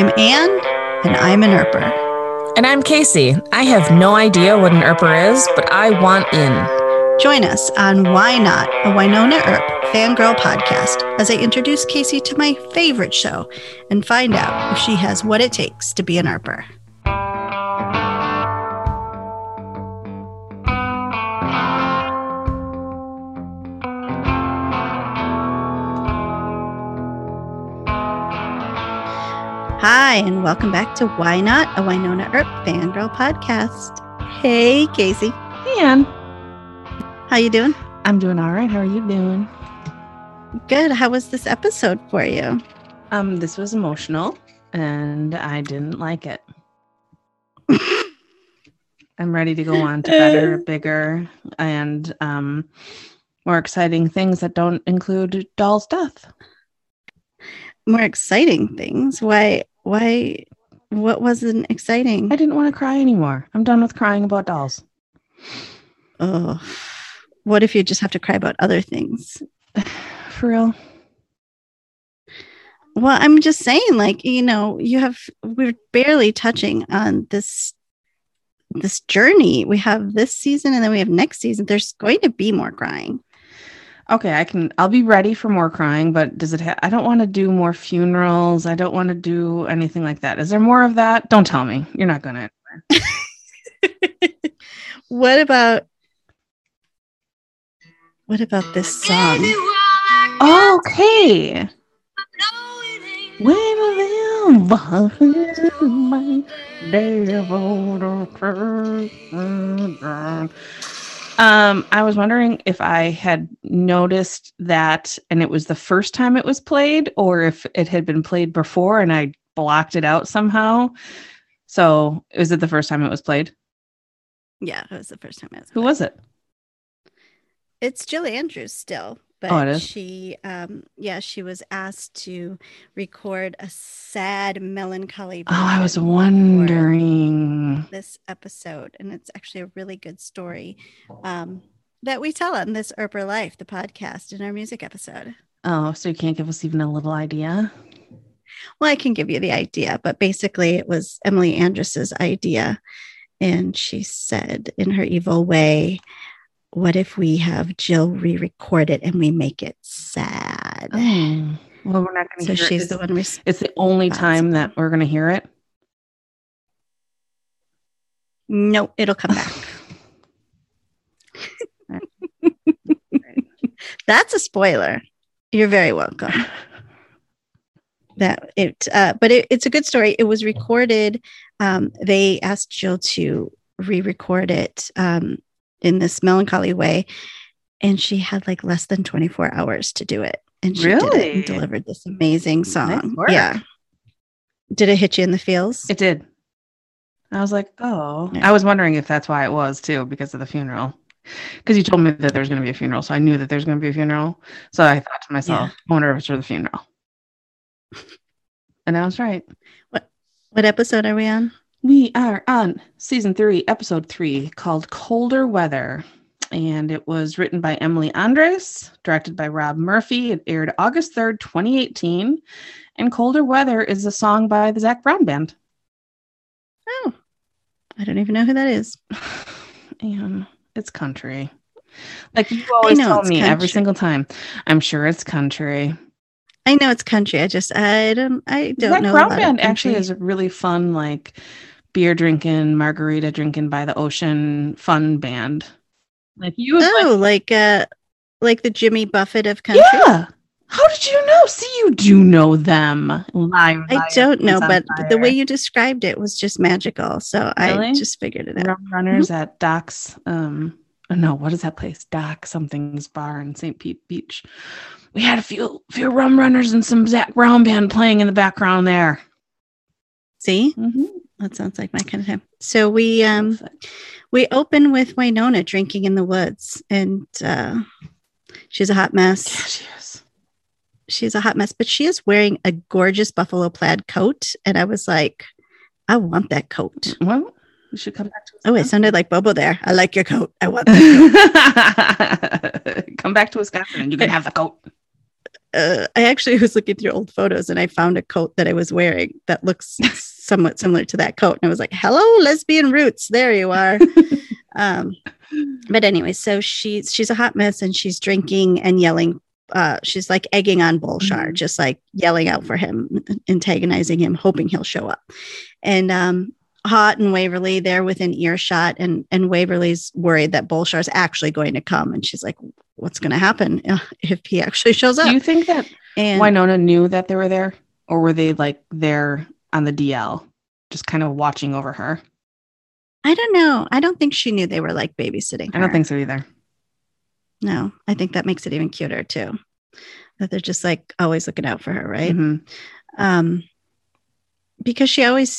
I'm Anne, and I'm an Earper. And I'm Casey. I have no idea what an Earper is, but I want in. Join us on Why Not, a Wynonna Earp fangirl podcast, as I introduce Casey to my favorite show and find out if she has what it takes to be an Earper. Hi, and welcome back to Why Not, a Wynonna Earp fangirl podcast. Hey, Casey. Hey, Anne. How you doing? I'm doing all right. How are you doing? Good. How was this episode for you? This was emotional, and I didn't like it. I'm ready to go on to better, bigger, and more exciting things that don't include doll stuff. More exciting things. Why, what wasn't exciting? I didn't want to cry anymore. I'm done with crying about dolls. Oh, what if you just have to cry about other things? For real? Well, I'm just saying, like, you know, we're barely touching on this journey. We have this season and then we have next season. There's going to be more crying. Okay, I'll be ready for more crying, but I don't want to do more funerals. I don't want to do anything like that. Is there more of that? Don't tell me. You're not going to. What about this song? Okay. I was wondering if I had noticed that and it was the first time it was played or if it had been played before and I blocked it out somehow. So is it the first time it was played? Yeah, it was the first time it was played. Who was it? It's Jill Andrews still, but she was asked to record a sad, melancholy. Oh, I was wondering this episode, and it's actually a really good story that we tell on This Earper Life, the podcast, in our music episode. Oh, so you can't give us even a little idea? Well, I can give you the idea, but basically it was Emily Andras' idea, and she said in her evil way, what if we have Jill re-record it and we make it sad? Oh. Well, we're not going to hear it. So she's the one. It's the only time that we're going to hear it? No, it'll come back. That's a spoiler. You're very welcome. It's a good story. It was recorded. They asked Jill to re-record it. In this melancholy way, and she had like less than 24 hours to do it, and she did it and delivered this amazing song. Nice. Yeah. Did it hit you in the feels? It did. I was like, oh yeah. I was wondering if that's why it was too, because of the funeral, because you told me that there's going to be a funeral, so I knew that there's going to be a funeral, so I thought to myself, yeah. I wonder if it's for the funeral. And I was right. What episode are we on? We are on season 3, episode 3, called Colder Weather, and it was written by Emily Andras, directed by Rob Murphy. It aired August 3rd, 2018, and Colder Weather is a song by the Zac Brown Band. Oh, I don't even know who that is. And it's country. Like you always tell me every single time, I'm sure it's country. I know it's country. I don't know. Zac Brown Band actually is a really fun, like beer drinking, margarita drinking by the ocean, fun band. Like you, like the Jimmy Buffett of country. Yeah. How did you know? See, you do know them. Live. I don't know, but the way you described it was just magical. So really? I just figured it out. Runners at Doc's. No, what is that place? Doc something's bar in St. Pete Beach. We had a few rum runners and some Zac Brown Band playing in the background there. See? Mm-hmm. That sounds like my kind of time. So we open with Wynonna drinking in the woods, and she's a hot mess. Yeah, she is. She's a hot mess, but she is wearing a gorgeous buffalo plaid coat, and I was like, I want that coat. Well, we should come back to us. Oh, it sounded like Bobo there. I like your coat. I want that coat. Come back to Wisconsin and you can have the coat. I actually was looking through old photos and I found a coat that I was wearing that looks somewhat similar to that coat. And I was like, hello, lesbian roots. There you are. But anyway, so she's a hot mess and she's drinking and yelling. She's like egging on Bulshar, just like yelling out for him, antagonizing him, hoping he'll show up. And Haught and Waverly, they're within earshot, and Waverly's worried that Bulshar's actually going to come. And she's like, what's going to happen if he actually shows up? Do you think that Wynonna knew that they were there, or were they like there on the DL, just kind of watching over her? I don't know. I don't think she knew they were like babysitting her. I don't think so either. No, I think that makes it even cuter too, that they're just like always looking out for her, right? Mm-hmm. Because she always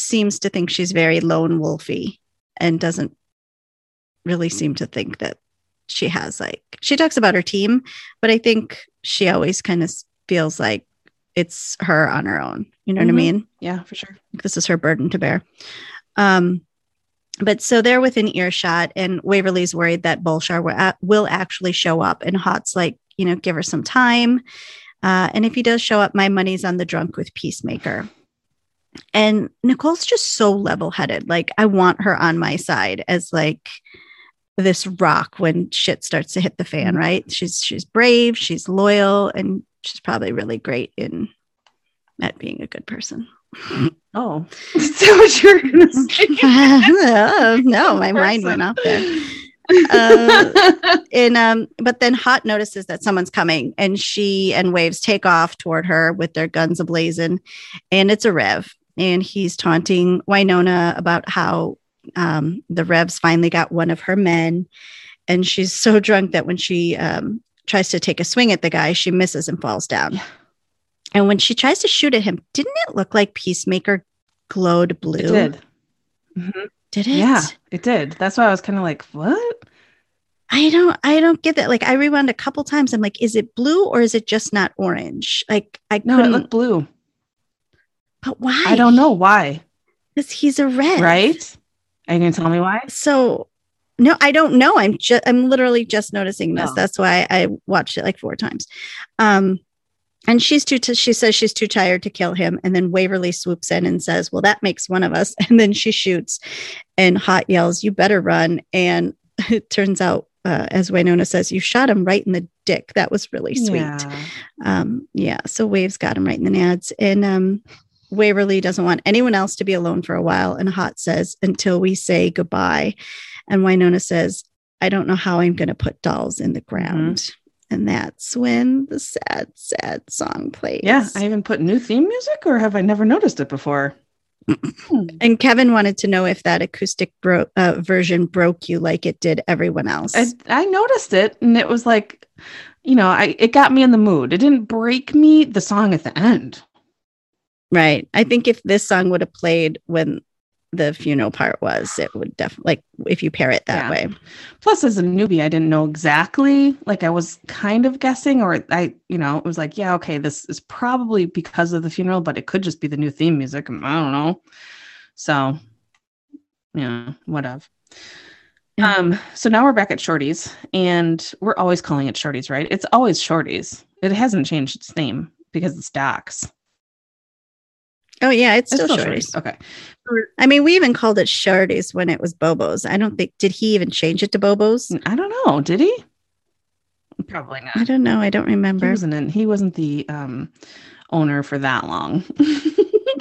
seems to think she's very lone wolfy and doesn't really seem to think that she has, like, she talks about her team, but I think she always kind of feels like it's her on her own. You know what I mean? Yeah, for sure. This is her burden to bear. But so they're within earshot, and Waverly's worried that Bulshar will actually show up. And Haught's like, you know, give her some time. And if he does show up, my money's on the drunk with Peacemaker. And Nicole's just so level-headed. Like, I want her on my side as like this rock when shit starts to hit the fan, right? She's brave, she's loyal, and she's probably really great at being a good person. Oh, is that what you were going to say? No, my mind went off there. But then Haught notices that someone's coming, and she and Waves take off toward her with their guns ablazing, and it's a Rev, and he's taunting Wynonna about how the Revs finally got one of her men, and she's so drunk that when she tries to take a swing at the guy, she misses and falls down. Yeah. And when she tries to shoot at him, didn't it look like Peacemaker glowed blue? It did. Mm-hmm. Did it? Yeah, it did. That's why I was kind of like, what? I don't get that. Like, I rewound a couple times. I'm like, is it blue or is it just not orange? Like, No, it looked blue. But why? I don't know why. Because he's a Rev. Right? Are you going to tell me why? So, no, I don't know. I'm literally just noticing this. Oh. That's why I watched it like 4 times. And she says she's too tired to kill him. And then Waverly swoops in and says, well, that makes one of us. And then she shoots, and Haught yells, you better run. And it turns out, as Wynonna says, you shot him right in the dick. That was really sweet. Yeah. So Waves got him right in the nads. And Waverly doesn't want anyone else to be alone for a while. And Haught says, until we say goodbye. And Wynonna says, I don't know how I'm going to put Dolls in the ground. Mm-hmm. And that's when the sad, sad song plays. Yeah, I even put new theme music, or have I never noticed it before? And Kevin wanted to know if that acoustic version broke you like it did everyone else. I noticed it, and it was like, you know, it got me in the mood. It didn't break me, the song at the end. Right. I think if this song would have played when the funeral part was, it would definitely, like, if you pair it that way. Plus, as a newbie, I didn't know exactly, like, I was kind of guessing, or it was like, yeah, okay, this is probably because of the funeral, but it could just be the new theme music. I don't know. So yeah, whatever. Yeah. So now we're back at Shorty's, and we're always calling it Shorty's, right? It's always Shorty's. It hasn't changed its name because it's Doc's. Oh, yeah, it's still Shorty's. Okay. I mean, we even called it Shorty's when it was Bobo's. I don't think, did he even change it to Bobo's? I don't know. Did he? Probably not. I don't know. I don't remember. He wasn't the owner for that long.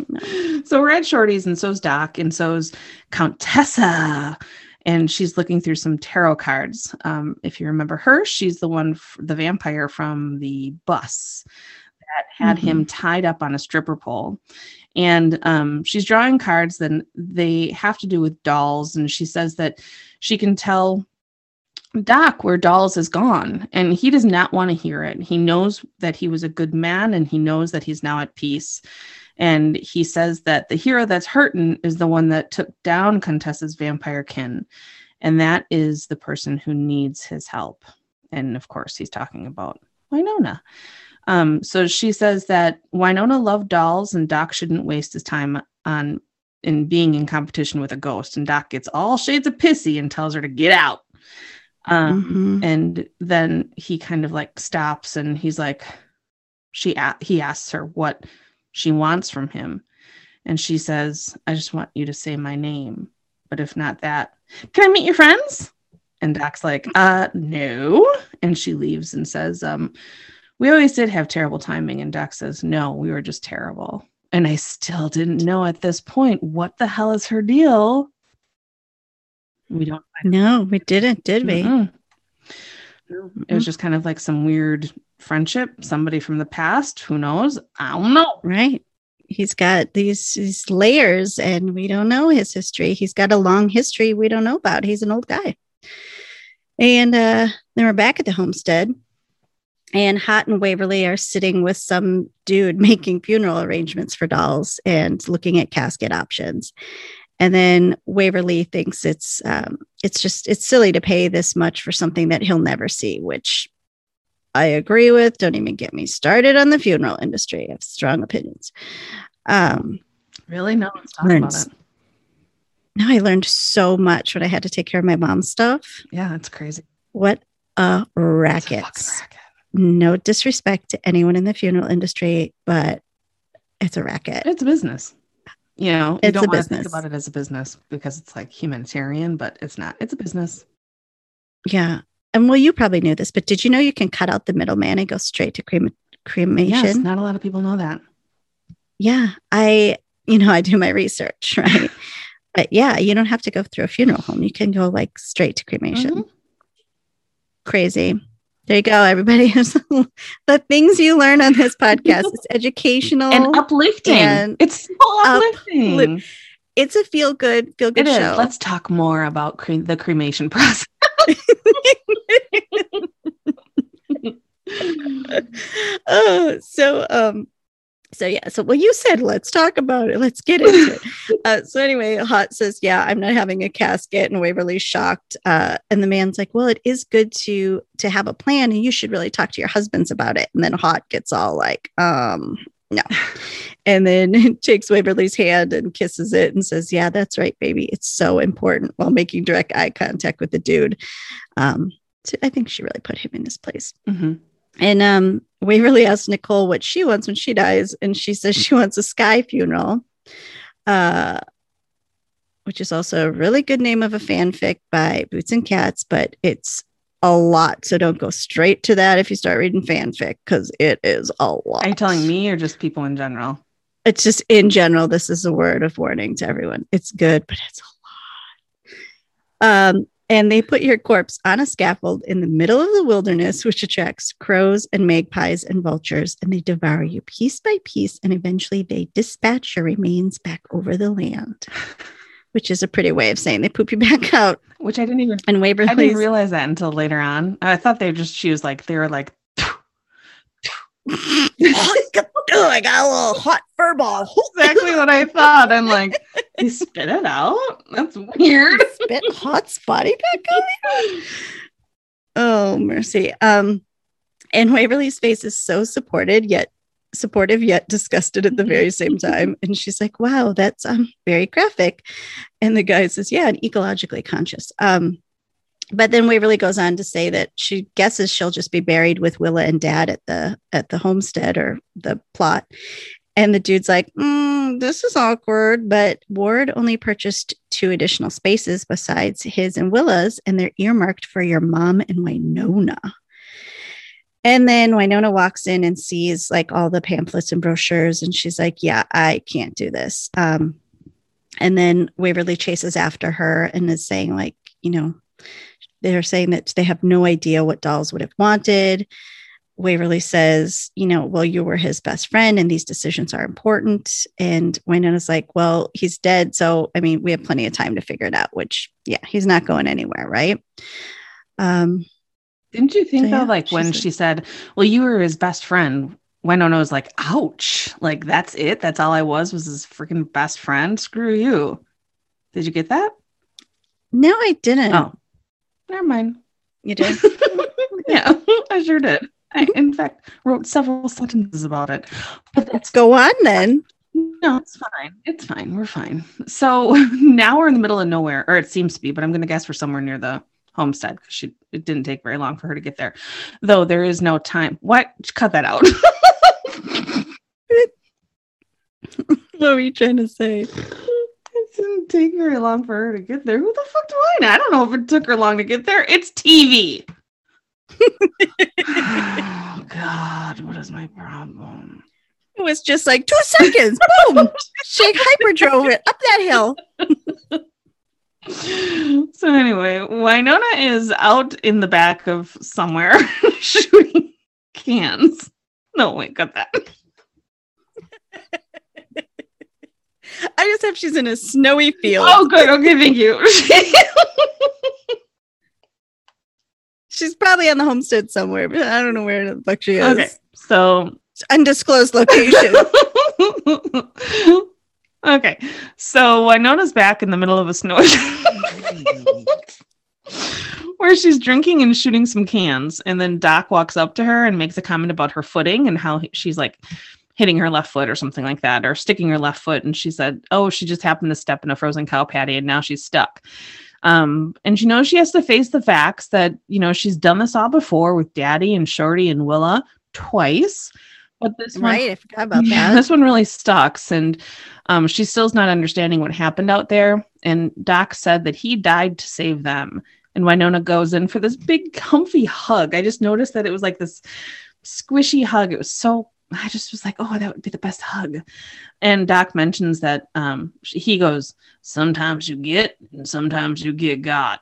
No. So we're at Shorty's, and so's Doc, and so's Contessa. And she's looking through some tarot cards. If you remember her, she's the one, the vampire from the bus that had him tied up on a stripper pole. And she's drawing cards, then they have to do with Dolls. And she says that she can tell Doc where Dolls is gone, and he does not want to hear it. He knows that he was a good man, and he knows that he's now at peace. And he says that the hero that's hurting is the one that took down Contessa's vampire kin, and that is the person who needs his help. And of course, he's talking about Wynonna. So she says that Wynonna loved Dolls, and Doc shouldn't waste his time in being in competition with a ghost. And Doc gets all shades of pissy and tells her to get out. And then he kind of like stops and he's like, he asks her what she wants from him. And she says, I just want you to say my name. But if not that, can I meet your friends? And Doc's like, no. And she leaves and says, we always did have terrible timing. And Doc says, no, we were just terrible. And I still didn't know at this point, what the hell is her deal? We don't. No, we didn't, did we? It was just kind of like some weird friendship, somebody from the past. Who knows? I don't know. Right. He's got these layers and we don't know his history. He's got a long history we don't know about. He's an old guy. And then we're back at the homestead. And Haught and Waverly are sitting with some dude making funeral arrangements for Dolls and looking at casket options. And then Waverly thinks it's silly to pay this much for something that he'll never see, which I agree with. Don't even get me started on the funeral industry. I have strong opinions. Really? No one's talking about it. No, I learned so much when I had to take care of my mom's stuff. Yeah, that's crazy. What a racket. No disrespect to anyone in the funeral industry, but it's a racket. It's a business. You know, you don't want to think about it as a business because it's like humanitarian, but it's not. It's a business. Yeah. And well, you probably knew this, but did you know you can cut out the middleman and go straight to cremation? Yes, not a lot of people know that. Yeah. I do my research, right? But yeah, you don't have to go through a funeral home. You can go like straight to cremation. Mm-hmm. Crazy. There you go, everybody. The things you learn on this podcast is educational and uplifting. And it's so uplifting. It's a feel good show. Is. Let's talk more about the cremation process. Well, you said let's talk about it. Let's get into it. So anyway, Haught says, yeah, I'm not having a casket. And Waverly's shocked. And the man's like, well, it is good to have a plan and you should really talk to your husbands about it. And then Haught gets all like, no. And then takes Waverly's hand and kisses it and says, yeah, that's right, baby. It's so important, while making direct eye contact with the dude. So I think she really put him in his place. Mm-hmm. And Waverly asked Nicole what she wants when she dies. And she says she wants a sky funeral, which is also a really good name of a fanfic by Boots and Cats. But it's a lot. So don't go straight to that if you start reading fanfic, because it is a lot. Are you telling me or just people in general? It's just in general. This is a word of warning to everyone. It's good, but it's a lot. And they put your corpse on a scaffold in the middle of the wilderness, which attracts crows and magpies and vultures, and they devour you piece by piece, and eventually they dispatch your remains back over the land, which is a pretty way of saying they poop you back out. Which I didn't even. And Waverly, I didn't realize that until later on. I thought they were like, I got a little hot fur ball. Exactly what I thought. I'm like, they spit it out? That's weird. Spit hot spotty back on. Oh, mercy. And Waverly's face is so supportive yet disgusted at the very same time. And she's like, wow, that's very graphic. And the guy says, yeah, and ecologically conscious. But then Waverly goes on to say that she guesses she'll just be buried with Willa and Dad at the homestead or the plot. And the dude's like, this is awkward, but Ward only purchased 2 additional spaces besides his and Willa's, and they're earmarked for your mom and Wynonna. And then Wynonna walks in and sees like all the pamphlets and brochures, and she's like, yeah, I can't do this. And then Waverly chases after her and is saying like, they're saying that they have no idea what Dolls would have wanted. Waverly says, well, you were his best friend and these decisions are important. And Wynonna's like, well, he's dead. So, we have plenty of time to figure it out, which, yeah, he's not going anywhere, right? Didn't you think, though, like when she said, well, you were his best friend, Wynonna was like, ouch, like, that's it. That's all I was his freaking best friend. Screw you. Did you get that? No, I didn't. Oh. Never mind. You did? Yeah, I sure did. I, in fact, wrote several sentences about it. But let's go on then. No, it's fine. It's fine. We're fine. So now we're in the middle of nowhere, or it seems to be, but I'm going to guess we're somewhere near the homestead because it didn't take very long for her to get there. Though there is no time. What? Cut that out. What were you trying to say? It didn't take very long for her to get there. Who the fuck do I know? I don't know if it took her long to get there. It's TV. Oh, God. What is my problem? It was just like 2 seconds. Boom. Shake hyper drove it up that hill. So anyway, Wynonna is out in the back of somewhere shooting cans. No, wait, got that. I just hope she's in a snowy field. Oh, good. Okay, thank you. She's probably on the homestead somewhere, but I don't know where the fuck she is. Okay, so... undisclosed location. Okay, so Wynonna's back in the middle of a snow where she's drinking and shooting some cans, and then Doc walks up to her and makes a comment about her footing and how she's like hitting her left foot or something like that, or sticking her left foot, and she said, oh, she just happened to step in a frozen cow patty and now she's stuck. And she knows she has to face the facts that, you know, she's done this all before with Daddy and Shorty and Willa twice. But this one, right, I forgot about that. This one really sucks, and she still's not understanding what happened out there. And Doc said that he died to save them. And Wynonna goes in for this big, comfy hug. I just noticed that it was like this squishy hug. It was so. I just was like, oh, that would be the best hug. And Doc mentions that he goes, sometimes you get, and sometimes you get got.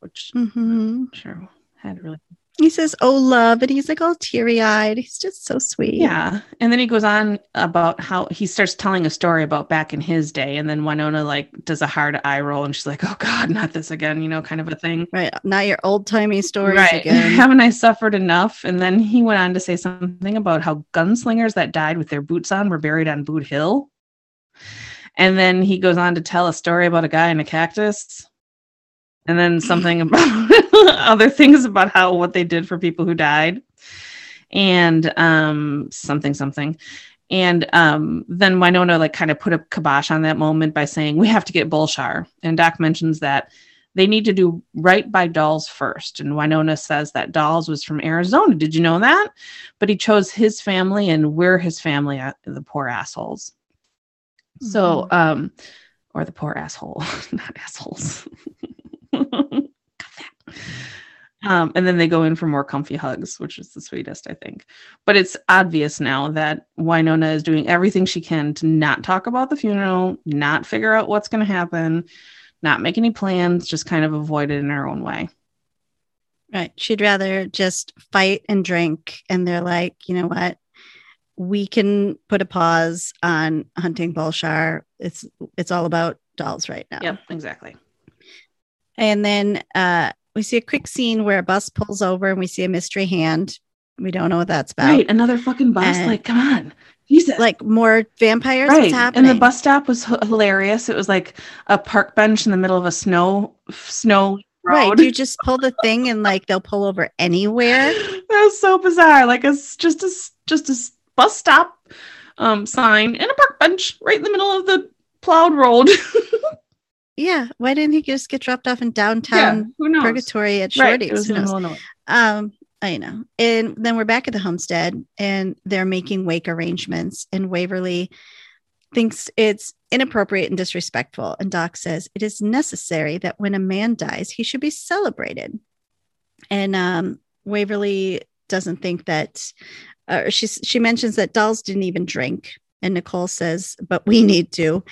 Which sure had really. He says, oh, love. And he's like all teary-eyed. He's just so sweet. Yeah. And then he goes on about how he starts telling a story about back in his day. And then Wynonna like does a hard eye roll. And she's like, oh, God, not this again, you know, kind of a thing. Right. Not your old-timey stories again. Haven't I suffered enough? And then he went on to say something about how gunslingers that died with their boots on were buried on Boot Hill. And then he goes on to tell a story about a guy in a cactus. And then something about other things about how what they did for people who died, and something. And then Wynonna like kind of put a kibosh on that moment by saying, we have to get Bulshar. And Doc mentions that they need to do right by Dolls first. And Wynonna says that Dolls was from Arizona. Did you know that? But he chose his family, and we're his family, the poor assholes. Mm-hmm. So, or the poor asshole, not assholes. And then they go in for more comfy hugs, which is the sweetest, I think. But it's obvious now that Wynonna is doing everything she can to not talk about the funeral, not figure out what's going to happen, not make any plans, just kind of avoid it in her own way. Right. She'd rather just fight and drink. And they're like, you know what? We can put a pause on hunting Bulshar. It's all about Dolls right now. Yep, exactly. And then we see a quick scene where a bus pulls over and we see a mystery hand. We don't know what that's about. Right. Another fucking bus. Like, come on. Jesus. Like more vampires. Right. What's happening? And the bus stop was hilarious. It was like a park bench in the middle of a snow road. Right. You just pull the thing and like they'll pull over anywhere. That was so bizarre. Like it's just a bus stop sign and a park bench right in the middle of the plowed road. Yeah, why didn't he just get dropped off in downtown Purgatory at Shorty's? Right. Who knows? I know. And then we're back at the homestead, and they're making wake arrangements. And Waverly thinks it's inappropriate and disrespectful. And Doc says it is necessary that when a man dies, he should be celebrated. And Waverly doesn't think that. She mentions that Dolls didn't even drink. And Nicole says, but we need to.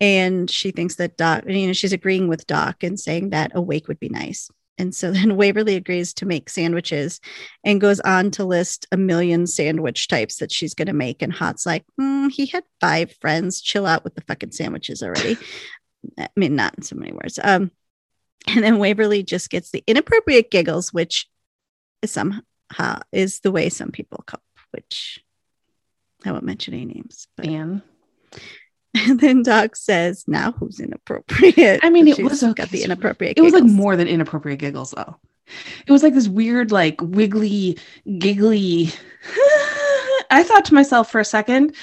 And she thinks that Doc, you know, she's agreeing with Doc and saying that a wake would be nice. And so then Waverly agrees to make sandwiches and goes on to list a million sandwich types that she's going to make. And Haught's like, he had 5 friends. Chill out with the fucking sandwiches already. I mean, not in so many words. And then Waverly just gets the inappropriate giggles, which somehow is the way some people cope, which... I won't mention any names. But. Damn. And then Doc says, now who's inappropriate? I mean, it was okay. Got the inappropriate giggles. It was like more than inappropriate giggles, though. It was like this weird, like wiggly, giggly. I thought to myself for a second,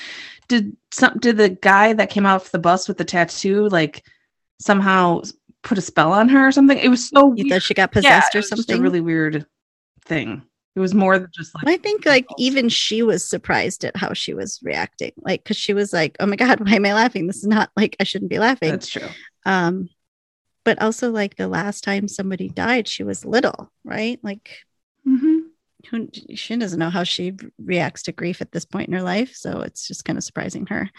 did the guy that came off the bus with the tattoo like somehow put a spell on her or something. It was so weird. You thought she got possessed or something? Just a really weird thing. It was more than just like, I think like even she was surprised at how she was reacting. Like, cause she was like, oh my God, why am I laughing? This is not like, I shouldn't be laughing. That's true. But also like the last time somebody died, she was little, right? Like she doesn't know how she reacts to grief at this point in her life. So it's just kind of surprising her.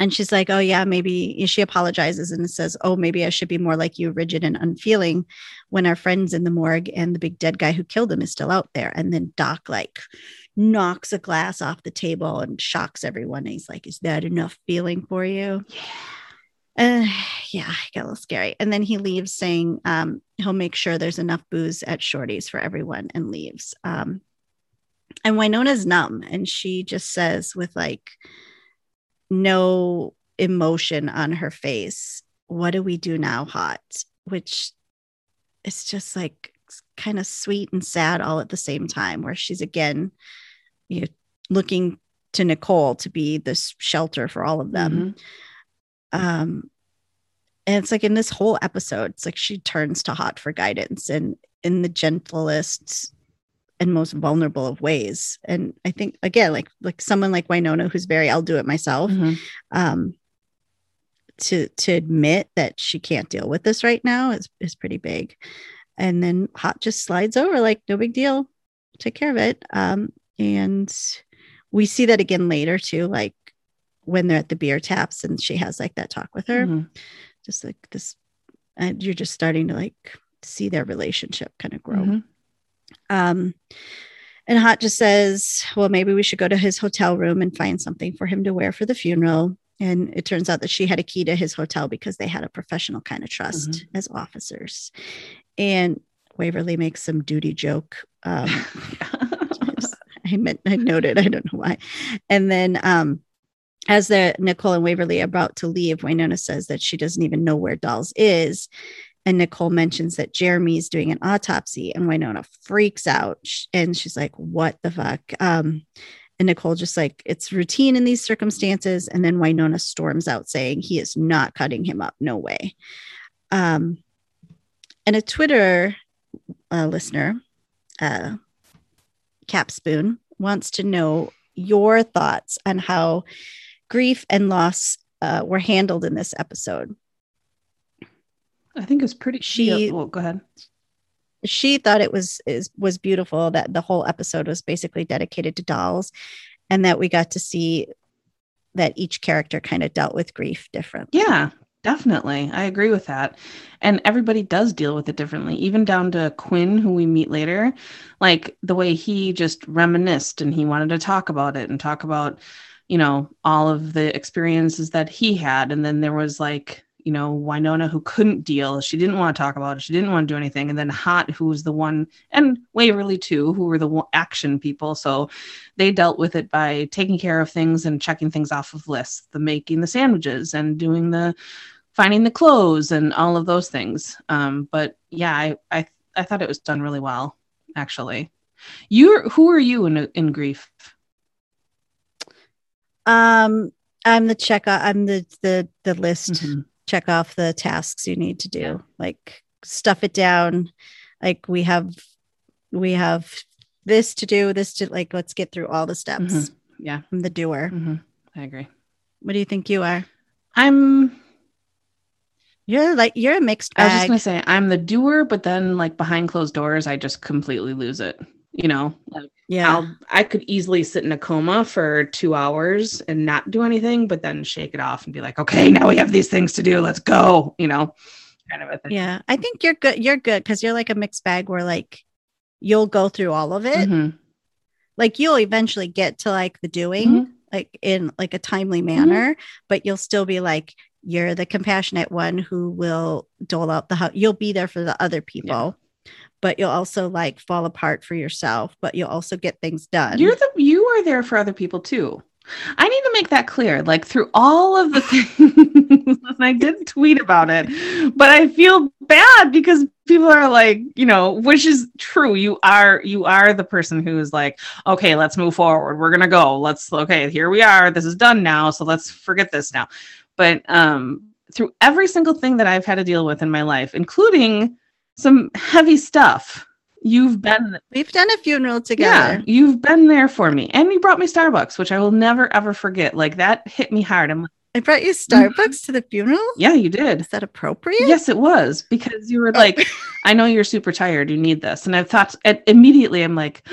And she's like, oh, yeah, maybe she apologizes and says, oh, maybe I should be more like you, rigid and unfeeling, when our friend's in the morgue and the big dead guy who killed him is still out there. And then Doc like knocks a glass off the table and shocks everyone. And he's like, is that enough feeling for you? Yeah, I got a little scary. And then he leaves saying he'll make sure there's enough booze at Shorty's for everyone, and leaves. And Wynonna's numb. And she just says with like no emotion on her face, what do we do now, Haught? Which is just like kind of sweet and sad all at the same time, where she's again, you know, looking to Nicole to be this shelter for all of them. And it's like in this whole episode, it's like she turns to Haught for guidance, and in the gentlest and most vulnerable of ways. And I think again, like someone like Wynonna, who's very, I'll do it myself, to admit that she can't deal with this right now is pretty big. And then Haught just slides over, like, no big deal, take care of it. And we see that again later too, like when they're at the beer taps and she has like that talk with her, just like this, and you're just starting to like see their relationship kind of grow. And Haught just says, well, maybe we should go to his hotel room and find something for him to wear for the funeral. And it turns out that she had a key to his hotel because they had a professional kind of trust as officers. And Waverly makes some duty joke. I noted, I don't know why. And then, as Nicole and Waverly are about to leave, Wynonna says that she doesn't even know where Dolls is. And Nicole mentions that Jeremy's doing an autopsy, and Wynonna freaks out and she's like, what the fuck? And Nicole just like, it's routine in these circumstances. And then Wynonna storms out saying he is not cutting him up. No way. And a Twitter listener, Capspoon, wants to know your thoughts on how grief and loss were handled in this episode. I think it was pretty. Go ahead. She thought it was beautiful that the whole episode was basically dedicated to Dolls, and that we got to see that each character kind of dealt with grief differently. Yeah, definitely. I agree with that. And everybody does deal with it differently, even down to Quinn, who we meet later, like the way he just reminisced and he wanted to talk about it and talk about, you know, all of the experiences that he had. And then there was like, you know, Wynonna, who couldn't deal. She didn't want to talk about it. She didn't want to do anything. And then Haught, who was the one, and Waverly too, who were the action people. So they dealt with it by taking care of things and checking things off of lists, the making the sandwiches and doing the finding the clothes and all of those things. But yeah, I thought it was done really well, actually. Who are you in grief? I'm the checkout. I'm the list. Check off the tasks you need to do, like stuff it down. Like we have this to do, like, let's get through all the steps. Yeah. I'm the doer. I agree. What do you think you are? You're a mixed bag. I was just going to say I'm the doer, but then like behind closed doors, I just completely lose it. You know, like, yeah, I could easily sit in a coma for 2 hours and not do anything, but then shake it off and be like, okay, now we have these things to do. Let's go, you know, kind of a thing. Yeah, I think you're good. You're good because you're like a mixed bag where like you'll go through all of it. Like you'll eventually get to like the doing like in like a timely manner, but you'll still be like, you're the compassionate one who will dole out the help. You'll be there for the other people. But you'll also like fall apart for yourself, but you'll also get things done. You are there for other people too. I need to make that clear. Like through all of the things, I did tweet about it, but I feel bad because people are like, you know, which is true. You are the person who is like, okay, let's move forward. We're going to go. Here we are. This is done now. So let's forget this now. But, through every single thing that I've had to deal with in my life, including some heavy stuff. We've done a funeral together. Yeah, you've been there for me. And you brought me Starbucks, which I will never, ever forget. Like, that hit me hard. I'm like, I brought you Starbucks to the funeral? Yeah, you did. Is that appropriate? Yes, it was. Because you were like, I know you're super tired. You need this. And I thought immediately, I'm like,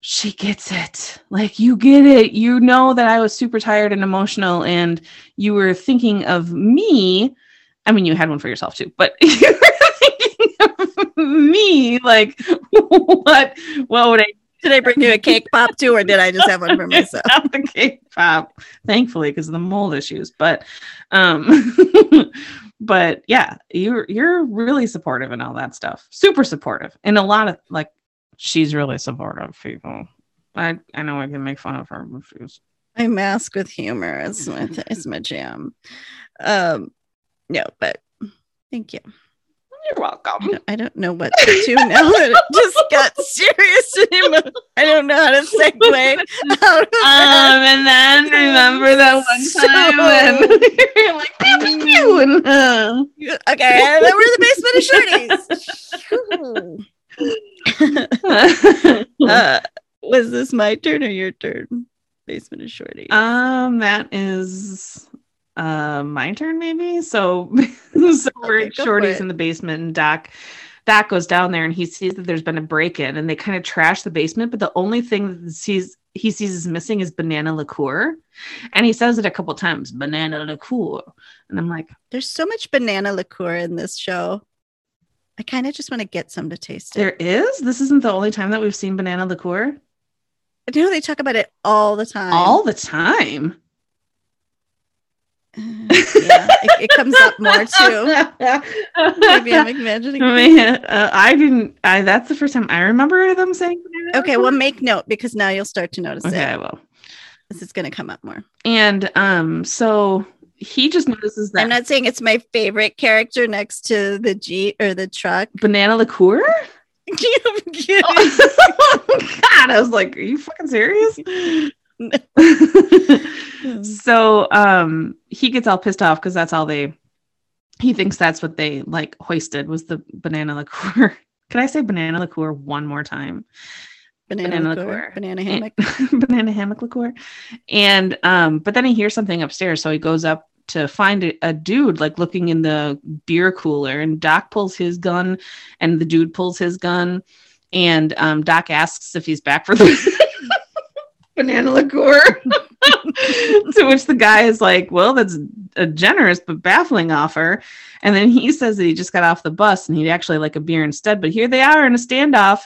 she gets it. Like, you get it. You know that I was super tired and emotional. And you were thinking of me. I mean, you had one for yourself, too. But you were thinking of me. Like, what would I do? Did I bring you a cake pop too, or did I just have one for myself? Not the cake pop, thankfully, because of the mold issues. But, but yeah, you're really supportive and all that stuff. Super supportive, and a lot of like, she's really supportive. People, I know I can make fun of her. But she's... I mask with humor. It's my jam. No, but thank you. You're welcome. I don't know what to do now. It just got serious. I don't know how to segue out of that. And then remember that one time when you're like, pew, pew, and, okay, and then we're in the basement of Shorty's. Was this my turn or your turn? Basement of Shorty's. That is... my turn, maybe. So we're at Shorty's in the basement, and Doc goes down there, and he sees that there's been a break-in, and they kind of trash the basement. But the only thing that he sees is missing is banana liqueur, and he says it a couple times, banana liqueur. And I'm like, there's so much banana liqueur in this show. I kind of just want to get some to taste it. There is. This isn't the only time that we've seen banana liqueur. No, they talk about it all the time. All the time. Yeah, it comes up more too. Maybe I'm imagining. That's the first time I remember them saying. Okay, well, make note, because now you'll start to notice it. Okay, I will. This is going to come up more. And so he just notices that. I'm not saying it's my favorite character next to the Jeep or the truck. Banana liqueur. I'm kidding. God, I was like, are you fucking serious? So he gets all pissed off because that's all he thinks that's what they like hoisted was the banana liqueur. Can I say banana liqueur one more time? Banana liqueur. Banana hammock. Banana hammock liqueur. And but then he hears something upstairs, so he goes up to find a dude like looking in the beer cooler, and Doc pulls his gun and the dude pulls his gun, and Doc asks if he's back for the banana liqueur. To which the guy is like, well, that's a generous but baffling offer. And then he says that he just got off the bus and he'd actually like a beer instead, but here they are in a standoff.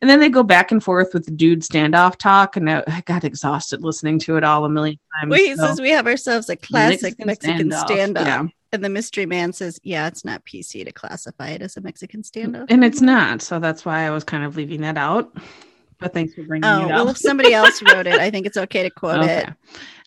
And then they go back and forth with the dude standoff talk, and I got exhausted listening to it all a million times. Well, he says we have ourselves a classic Mexican standoff. Yeah. And the mystery man says, yeah, it's not PC to classify it as a Mexican standoff. And it's not, so that's why I was kind of leaving that out. But thanks for bringing it up. Well, if somebody else wrote it, I think it's okay to quote it.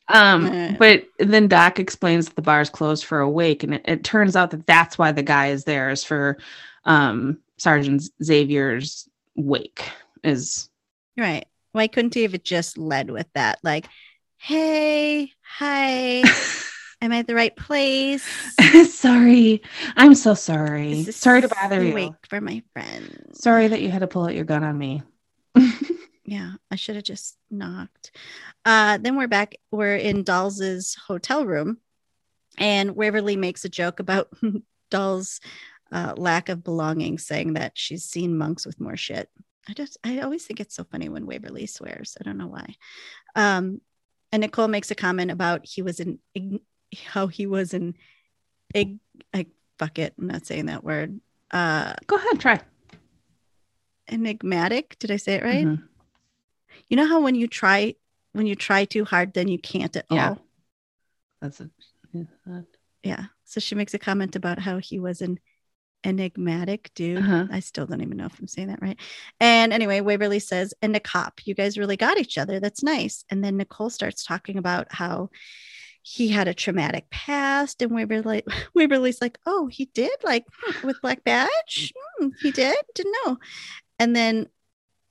But then Doc explains that the bar's closed for a wake, and it turns out that that's why the guy is there, is for Sergeant Xavier's wake. Is right. Why couldn't he have just led with that? Like, hey, hi, am I at the right place? Sorry. I'm so sorry. Sorry to bother you. Wake for my friend. Sorry that you had to pull out your gun on me. Yeah, I should have just knocked. Then we're back. We're in Dolls' hotel room, and Waverly makes a joke about Dolls' lack of belonging, saying that she's seen monks with more shit. I always think it's so funny when Waverly swears. I don't know why. And Nicole makes a comment about fuck it, I'm not saying that word. Go ahead, try. Enigmatic. Did I say it right? Mm-hmm. You know how when you try too hard, then you can't at all. That's yeah. So she makes a comment about how he was an enigmatic dude. Uh-huh. I still don't even know if I'm saying that right. And anyway, Waverly says, and the cop, you guys really got each other. That's nice. And then Nicole starts talking about how he had a traumatic past, and Waverly's like, oh, he did, like with Black Badge. He didn't know. And then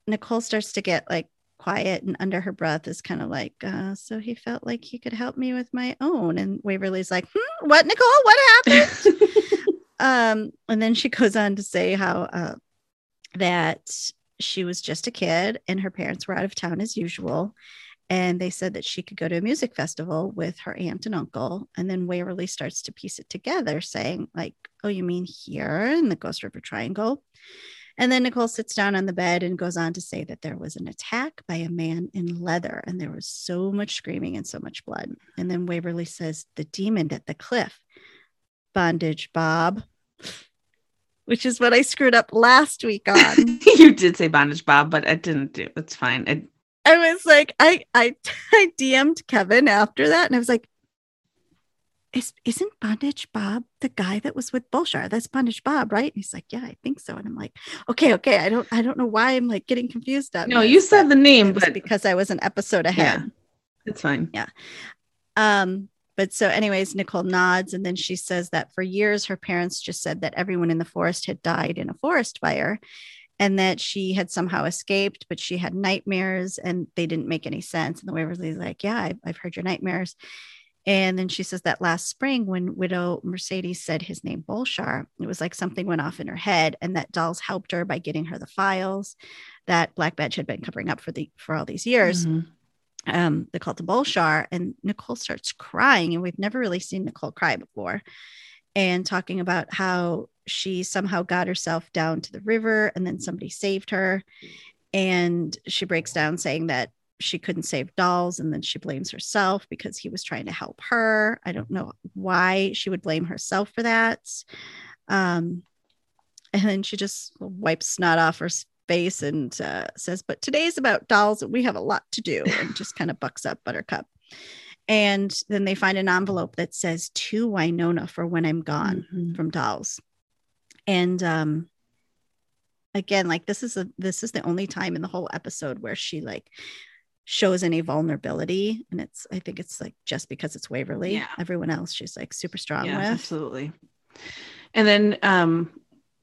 Nicole starts to get like quiet and under her breath is kind of like, so he felt like he could help me with my own. And Waverly's like, what, Nicole, what happened? And then she goes on to say how that she was just a kid and her parents were out of town as usual. And they said that she could go to a music festival with her aunt and uncle. And then Waverly starts to piece it together, saying like, oh, you mean here in the Ghost River Triangle? And then Nicole sits down on the bed and goes on to say that there was an attack by a man in leather and there was so much screaming and so much blood. And then Waverly says, the demon at the cliff, bondage, Bob, which is what I screwed up last week on. You did say bondage, Bob, but I didn't do it. It's fine. I was like, I DM'd Kevin after that. And I was like, isn't Bondage Bob the guy that was with Bulshar? That's Bondage Bob, right? And he's like, yeah, I think so. And I'm like, okay. I don't know why I'm like getting confused. No, you said the name, but because I was an episode ahead. Yeah, it's fine. Yeah. But so anyways, Nicole nods. And then she says that for years, her parents just said that everyone in the forest had died in a forest fire. And that she had somehow escaped, but she had nightmares and they didn't make any sense. And the Waverly's like, yeah, I've heard your nightmares. And then she says that last spring when widow Mercedes said his name Bulshar, it was like something went off in her head, and that Dolls helped her by getting her the files that Black Badge had been covering up for all these years. Mm-hmm. The cult of Bulshar. And Nicole starts crying, and we've never really seen Nicole cry before, and talking about how she somehow got herself down to the river and then somebody saved her. And she breaks down saying that she couldn't save Dolls. And then she blames herself because he was trying to help her. I don't know why she would blame herself for that. And then she just wipes snot off her face and says, but today's about Dolls and we have a lot to do, and just kind of bucks up Buttercup. And then they find an envelope that says to Wynonna for when I'm gone, mm-hmm. from Dolls. And again, like this is the only time in the whole episode where she like shows any vulnerability, and I think it's like just because it's Waverly. Yeah. Everyone else she's like super strong with. Absolutely. And then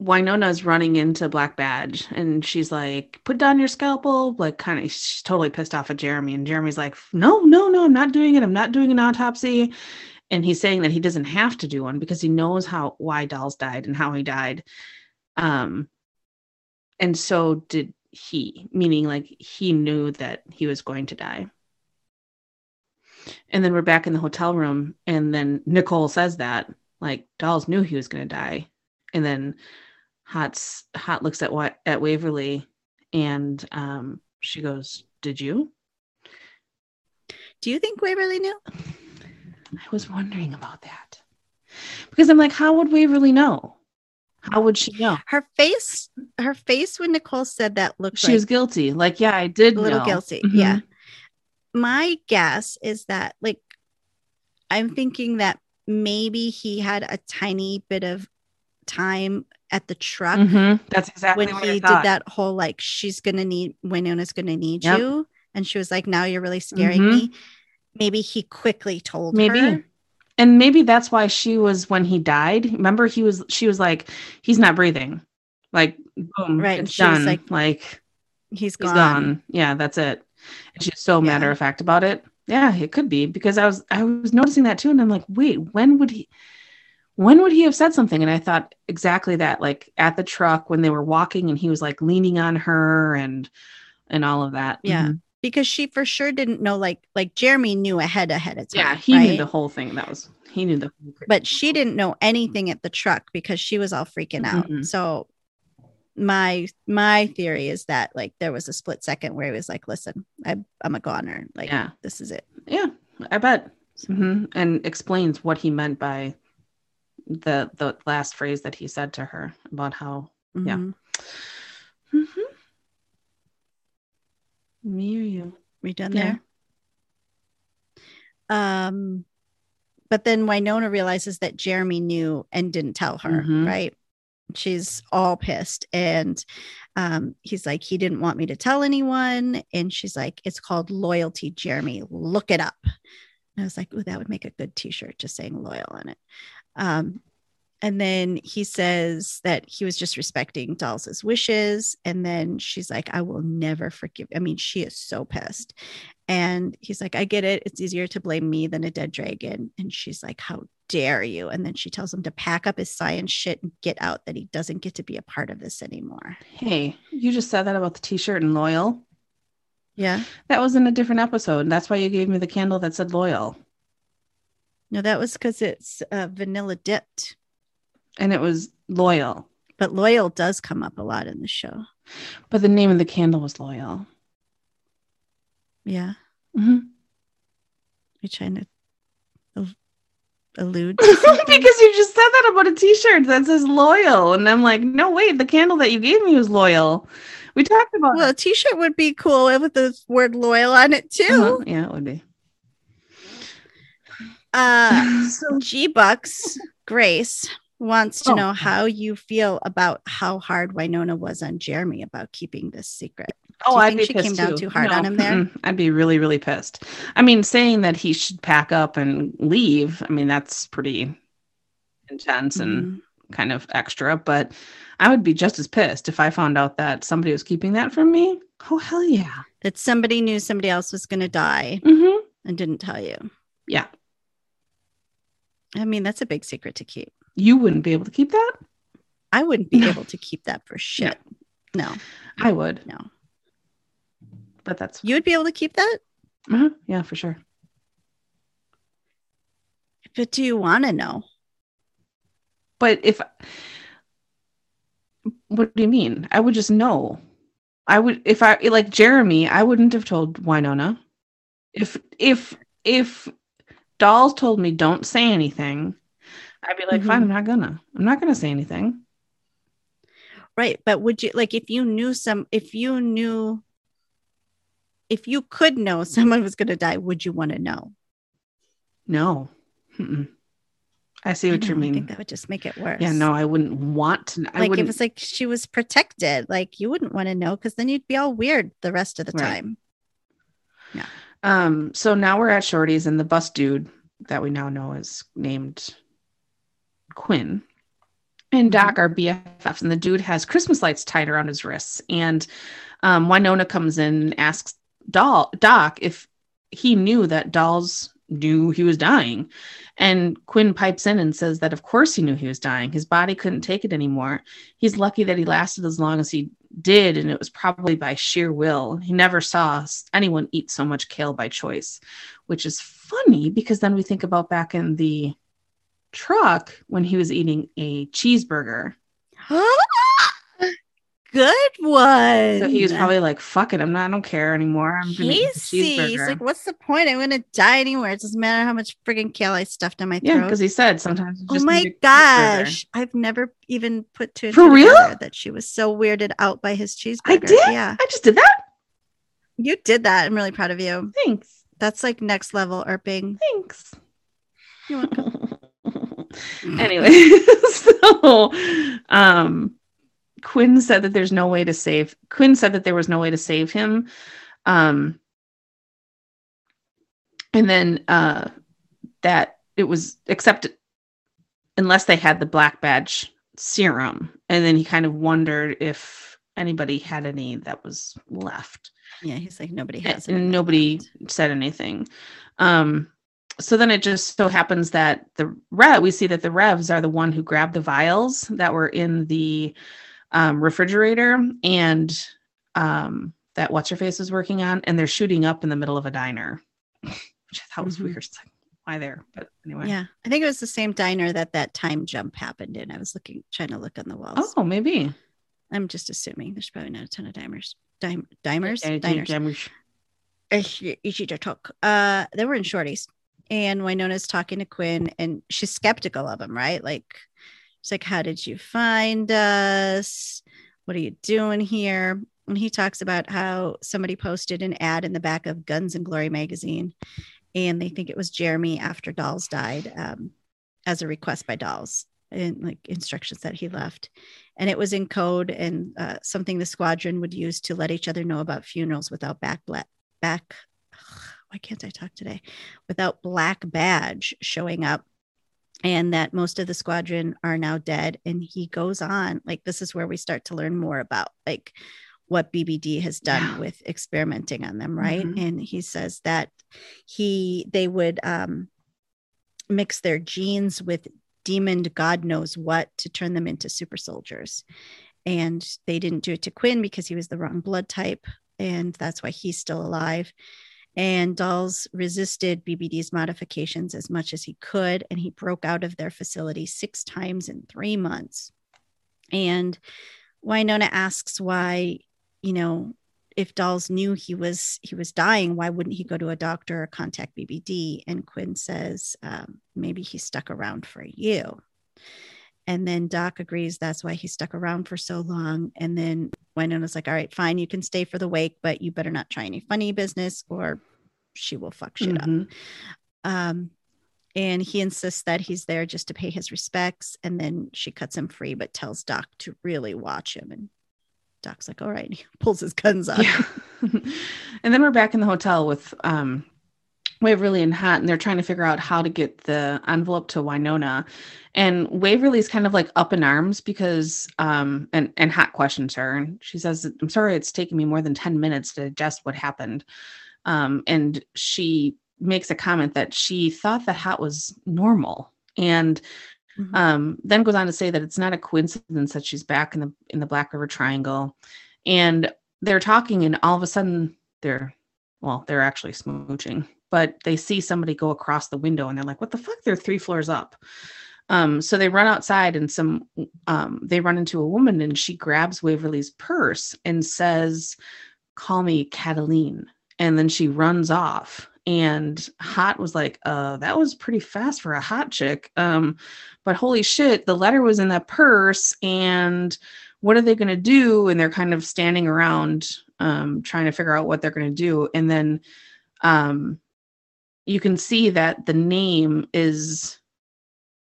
Wynonna's running into Black Badge, and she's like, "Put down your scalpel!" Like, kind of, she's totally pissed off at Jeremy, and Jeremy's like, "No, I'm not doing it. I'm not doing an autopsy." And he's saying that he doesn't have to do one because he knows why Dolls died and how he died. And so did he, meaning like he knew that he was going to die. And then we're back in the hotel room. And then Nicole says that like Dolls knew he was going to die. And then Haught looks at Waverly, and she goes, "Did you? Do you think Waverly knew?" I was wondering about that, because I'm like, how would Waverly know? How would she know? Her face when Nicole said that looked she was guilty. Like, yeah, I did know. A little guilty. Mm-hmm. Yeah. My guess is that, like, I'm thinking that maybe he had a tiny bit of time at the truck. Mm-hmm. That's exactly when he did that whole like, Wynonna's going to need yep. you. And she was like, now you're really scaring mm-hmm. me. Maybe he quickly told her. And maybe that's why she was, when he died, remember she was like, he's not breathing. Like, boom, right. It's done. Like he's gone. Yeah, that's it. And she's so matter of fact about it. Yeah, it could be, because I was noticing that too. And I'm like, wait, when would he have said something? And I thought exactly that, like at the truck when they were walking and he was like leaning on her and all of that. Yeah. Mm-hmm. Because she for sure didn't know, like Jeremy knew ahead of time. Yeah, he knew the whole thing. He knew the whole thing. But she didn't know anything at the truck because she was all freaking out. Mm-hmm. So my theory is that like there was a split second where he was like, listen, I'm a goner. Like, this is it. Yeah, I bet. Mm-hmm. And explains what he meant by the last phrase that he said to her about how, mm-hmm. yeah. Mm-hmm. Me or you? We done there? But then Wynonna realizes that Jeremy knew and didn't tell her, mm-hmm. right? She's all pissed. And he's like, he didn't want me to tell anyone. And she's like, it's called loyalty, Jeremy. Look it up. And I was like, ooh, that would make a good t-shirt, just saying loyal on it. And then he says that he was just respecting Dolls' wishes. And then she's like, I will never forgive. I mean, she is so pissed. And he's like, I get it. It's easier to blame me than a dead dragon. And she's like, how dare you? And then she tells him to pack up his science shit and get out, that he doesn't get to be a part of this anymore. Hey, you just said that about the t-shirt and loyal. Yeah. That was in a different episode. And that's why you gave me the candle that said loyal. No, that was because it's vanilla dipped. And it was loyal. But loyal does come up a lot in the show. But the name of the candle was loyal. Yeah. Mm-hmm. You're trying to allude to because you just said that about a t-shirt that says loyal. And I'm like, no, wait, the candle that you gave me was loyal. We talked about it. Well, a t-shirt would be cool with the word loyal on it, too. Uh-huh. Yeah, it would be. So G-Bucks, Grace... wants to know how you feel about how hard Wynonna was on Jeremy about keeping this secret. Oh, I think she came down too hard on him there. I'd be really, really pissed. I mean, saying that he should pack up and leave, I mean, that's pretty intense and kind of extra, but I would be just as pissed if I found out that somebody was keeping that from me. Oh, hell yeah. That somebody knew somebody else was going to die and didn't tell you. Yeah. I mean, that's a big secret to keep. You wouldn't be able to keep that? I wouldn't be able to keep that for shit. No. I would. No. But that's... You would be able to keep that? Uh-huh. Yeah, for sure. But do you want to know? But if... What do you mean? I would just know. I would... If I... Like Jeremy, I wouldn't have told Wynonna. If Dolls told me don't say anything... I'd be like, fine, I'm not gonna say anything. Right. But would you, like, if you could know someone was going to die, would you want to know? No. Mm-mm. I see what you mean. I think that would just make it worse. Yeah, no, I wouldn't want to. Like, it was like she was protected. Like, you wouldn't want to know because then you'd be all weird the rest of the time. Yeah. So now we're at Shorty's, and the bus dude that we now know is named Quinn and Doc are BFFs, and the dude has Christmas lights tied around his wrists, and Wynonna comes in and asks Doc if he knew that Dolls knew he was dying, and Quinn pipes in and says that of course he knew he was dying. His body couldn't take it anymore. He's lucky that he lasted as long as he did, and it was probably by sheer will. He never saw anyone eat so much kale by choice, which is funny because then we think about back in the truck when he was eating a cheeseburger. Good one. So he was probably like, fuck it, I don't care anymore. I'm gonna eat a cheeseburger. He's like, what's the point? I'm gonna die anywhere. It doesn't matter how much friggin' kale I stuffed in my throat. Yeah, because he said sometimes you just need a cheeseburger. Gosh, I've never even put to it for real that she was so weirded out by his cheeseburger. I did. Yeah, I just did that. You did that. I'm really proud of you. Thanks. That's like next level Earping. Thanks. You're welcome. Anyway, so Quinn said that there was no way to save him. And then that it was, except unless they had the Black Badge serum. And then he kind of wondered if anybody had any that was left. Yeah, he's like, nobody has it. And nobody said anything. So then it just so happens that we see that the Revs are the one who grabbed the vials that were in the refrigerator and that What's-Her-Face is working on, and they're shooting up in the middle of a diner, which I thought was weird. It's like, why there? But anyway. Yeah. I think it was the same diner that time jump happened in. I was trying to look on the walls. Oh, maybe. I'm just assuming. There's probably not a ton of dimers. Diners. Easy to talk. They were in Shorty's. And Wynonna's talking to Quinn, and she's skeptical of him, right? Like, she's like, how did you find us? What are you doing here? And he talks about how somebody posted an ad in the back of Guns and Glory magazine, and they think it was Jeremy after Dolls died, as a request by Dolls, and like instructions that he left. And it was in code and something the squadron would use to let each other know about funerals without without Black Badge showing up. and that most of the squadron are now dead. And he goes on, like, this is where we start to learn more about like what BBD has done with experimenting on them. Right. Mm-hmm. And he says that they would mix their genes with demon God knows what to turn them into super soldiers. And they didn't do it to Quinn because he was the wrong blood type. And that's why he's still alive. And Dolls resisted BBD's modifications as much as he could. And he broke out of their facility 6 times in 3 months. And Wynonna asks why, you know, if Dolls knew he was dying, why wouldn't he go to a doctor or contact BBD? And Quinn says, maybe he stuck around for you. And then Doc agrees that's why he stuck around for so long. And then Wynonna's like, all right, fine, you can stay for the wake, but you better not try any funny business or she will fuck shit up. And he insists that he's there just to pay his respects. And then she cuts him free, but tells Doc to really watch him. And Doc's like, all right, he pulls his guns out. Yeah. And then we're back in the hotel with Waverly and Haught, and they're trying to figure out how to get the envelope to Wynonna. And Waverly's kind of like up in arms because, and Haught questions her, and she says, I'm sorry, it's taken me more than 10 minutes to digest what happened. And she makes a comment that she thought that Haught was normal. And then goes on to say that it's not a coincidence that she's back in the Black River Triangle. And they're talking, and all of a sudden they're actually smooching, but they see somebody go across the window and they're like, what the fuck? They're 3 floors up. So they run outside, and they run into a woman, and she grabs Waverly's purse and says, call me Kataline. And then she runs off. And Haught was like, that was pretty fast for a hot chick. But holy shit, the letter was in that purse, and what are they going to do? And they're kind of standing around, trying to figure out what they're going to do. And then, you can see that the name is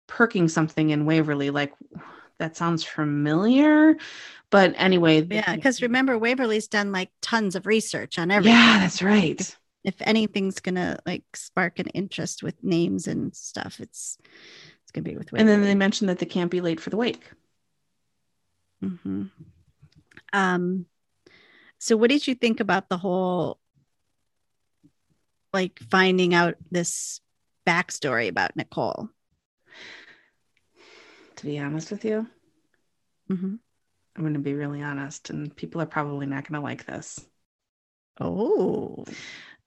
perking something in Waverly. Like, that sounds familiar, but anyway. Yeah. Cause remember, Waverly's done like tons of research on everything. Yeah, that's right. If anything's going to like spark an interest with names and stuff, it's going to be with Waverly. And then they mentioned that they can't be late for the wake. Mm-hmm. So what did you think about the whole, like, finding out this backstory about Nicole? To be honest with you, I'm going to be really honest, and people are probably not going to like this. Oh,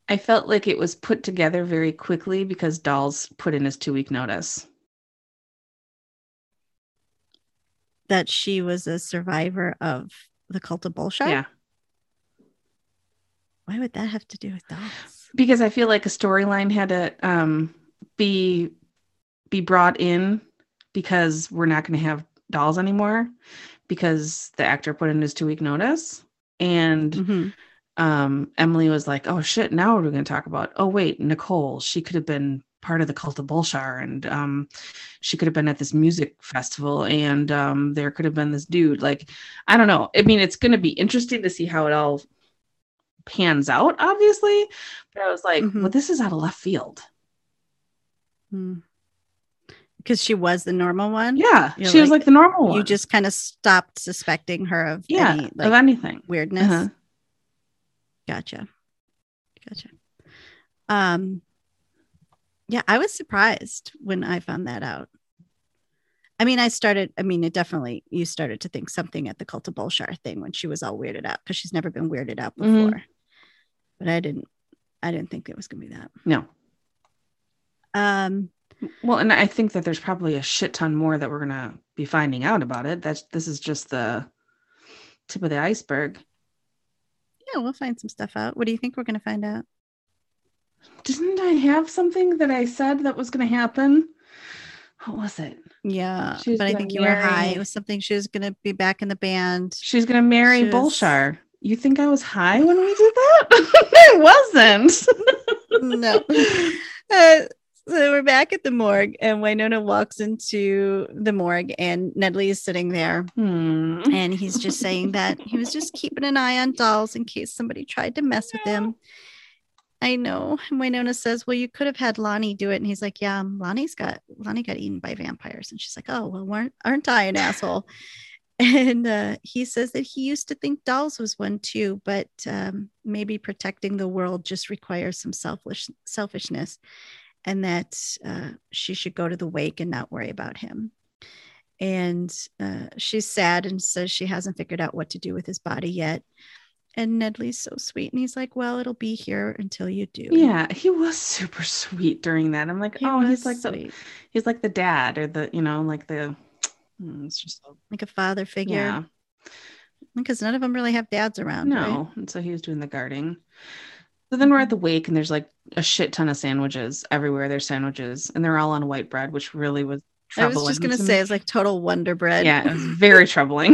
I felt like it was put together very quickly because Dolls put in his 2-week notice. That she was a survivor of the cult of Bulshar? Yeah. Why would that have to do with Dolls? Because I feel like a storyline had to be brought in because we're not going to have Dolls anymore because the actor put in his 2-week notice. And Emily was like, oh shit, now what are we going to talk about? Oh wait, Nicole, she could have been part of the cult of Bulshar, and she could have been at this music festival, and there could have been this dude. Like, I don't know. I mean, it's going to be interesting to see how it all pans out, obviously, but I was like, well, this is out of left field. Because she was the normal one. Yeah. You're she like, was like the normal one. You just kind of stopped suspecting her of of anything weirdness. Gotcha. Yeah, I was surprised when I found that out. I mean, you started to think something at the cult of Bulshar thing when she was all weirded out, because she's never been weirded out before. But I didn't think it was going to be that. No. Well, and I think that there's probably a shit ton more that we're going to be finding out about it. This is just the tip of the iceberg. Yeah, we'll find some stuff out. What do you think we're going to find out? Didn't I have something that I said that was going to happen? What was it? Yeah, but I think you were high. It was something she was going to be back in the band. She's going to marry Bulshar. You think I was high when we did that? I wasn't. No. So we're back at the morgue, and Wynonna walks into the morgue, and Nedley is sitting there. And he's just saying that he was just keeping an eye on Dolls in case somebody tried to mess with him. I know. And Wynonna says, well, you could have had Lonnie do it. And he's like, yeah, Lonnie got eaten by vampires. And she's like, oh, well, aren't I an asshole? And he says that he used to think Dolls was one too, but maybe protecting the world just requires some selfishness, and that she should go to the wake and not worry about him. And she's sad and says she hasn't figured out what to do with his body yet. And Nedley's so sweet. And he's like, well, it'll be here until you do. Yeah, he was super sweet during that. I'm like, oh, he's like the dad or the, you know, like the, it's just like a father figure. Yeah. Because none of them really have dads around. No. Right? And so he was doing the guarding. So then we're at the wake and there's like a shit ton of sandwiches everywhere. There's sandwiches and they're all on white bread, which really was troubling. I was just going to say, it's like total Wonder Bread. Yeah, it was very troubling.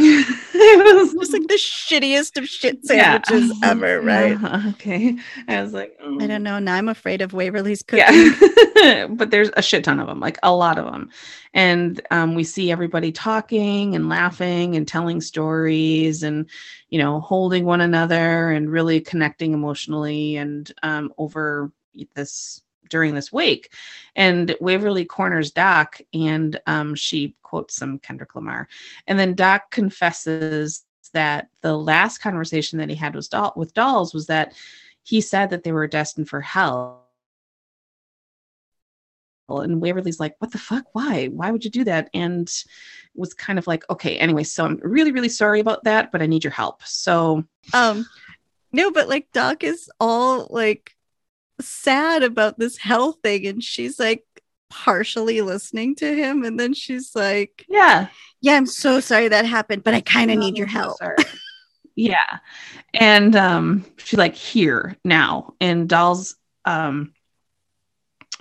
It was just like the shittiest of shit sandwiches ever, right? Uh-huh. Okay. I was like, I don't know. Now I'm afraid of Waverly's cooking. Yeah. But there's a shit ton of them, like a lot of them. And we see everybody talking and laughing and telling stories and, you know, holding one another and really connecting emotionally and over this during this wake. And Waverly corners Doc and she quotes some Kendrick Lamar. And then Doc confesses that the last conversation that he had was with Dolls was that he said that they were destined for hell. And Waverly's like, what the fuck? Why would you do that? And was kind of like, okay, anyway, so I'm really, really sorry about that, but I need your help. So no, but like Doc is all like sad about this hell thing and she's like partially listening to him and then she's like yeah I'm so sorry that happened, but I kind of need your help. Yeah. And she's like, here now. And Dolls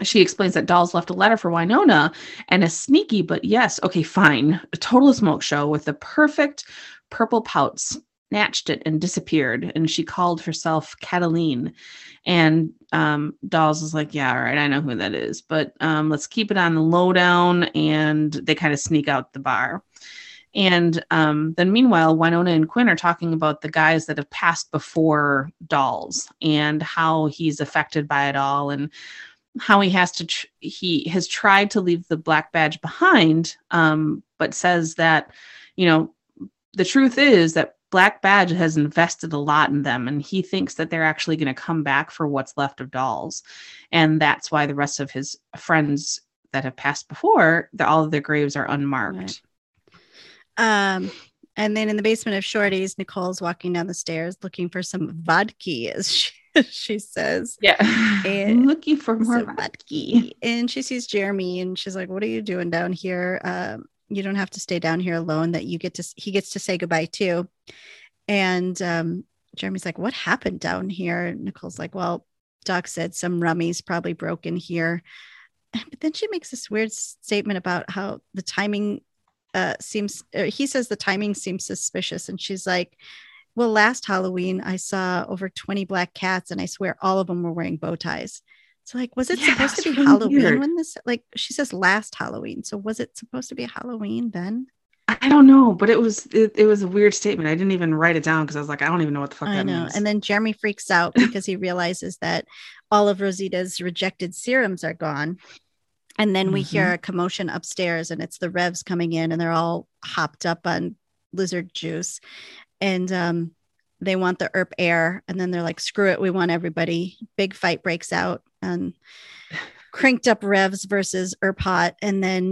she explains that Dolls left a letter for Wynonna and a sneaky but yes okay fine a total smoke show with the perfect purple pouts snatched it and disappeared. And she called herself Kataline. And Dolls is like, yeah, all right, I know who that is, but let's keep it on the lowdown. And they kind of sneak out the bar. And then meanwhile, Wynonna and Quinn are talking about the guys that have passed before Dolls and how he's affected by it all. And how he has to, he has tried to leave the Black Badge behind, but says that, you know, the truth is that Black Badge has invested a lot in them, and he thinks that they're actually going to come back for what's left of Dolls. And that's why the rest of his friends that have passed before, all of their graves are unmarked. Right. And then in the basement of Shorty's, Nicole's walking down the stairs looking for some vodka, as she says. Yeah. And looking for more vodka. And she sees Jeremy, and she's like, what are you doing down here? You don't have to stay down here alone, that he gets to say goodbye too. And Jeremy's like, what happened down here? And Nicole's like, well, Doc said some rummy's probably broken here. But then she makes this weird statement about how the timing he says the timing seems suspicious. And she's like, well, last Halloween, I saw over 20 black cats and I swear all of them were wearing bow ties. So like, was it supposed to be really Halloween weird. When this, like she says last Halloween. So was it supposed to be Halloween then? I don't know, but it was a weird statement. I didn't even write it down because I was like, I don't even know what the fuck that means. And then Jeremy freaks out because he realizes that all of Rosita's rejected serums are gone. And then we hear a commotion upstairs and it's the Revs coming in and they're all hopped up on lizard juice. And, they want the Earp air, and then they're like, screw it, we want everybody. Big fight breaks out and cranked up Revs versus Earp Haught and then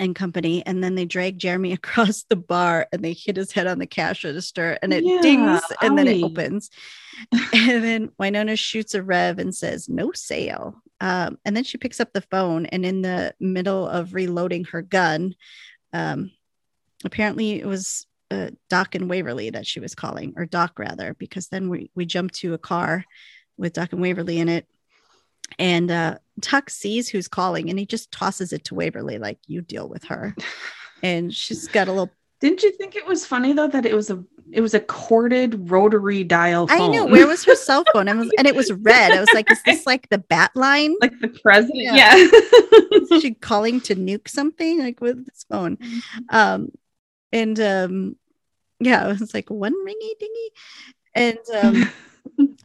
and company. And then they drag Jeremy across the bar and they hit his head on the cash register and it dings and then it opens. And then Wynonna shoots a Rev and says, no sale. And then she picks up the phone, and in the middle of reloading her gun, apparently it was Doc and Waverly that she was calling, or Doc rather, because then we jump to a car with Doc and Waverly in it, and Doc sees who's calling and he just tosses it to Waverly like, you deal with her. And she's got a little. Didn't you think it was funny though that it was a corded rotary dial phone? I know, where was her cell phone? And it was red. I was like, is this like the bat line, like the president? Yeah. Is she calling to nuke something, like, with this phone? And yeah, it was like one ringy dingy. And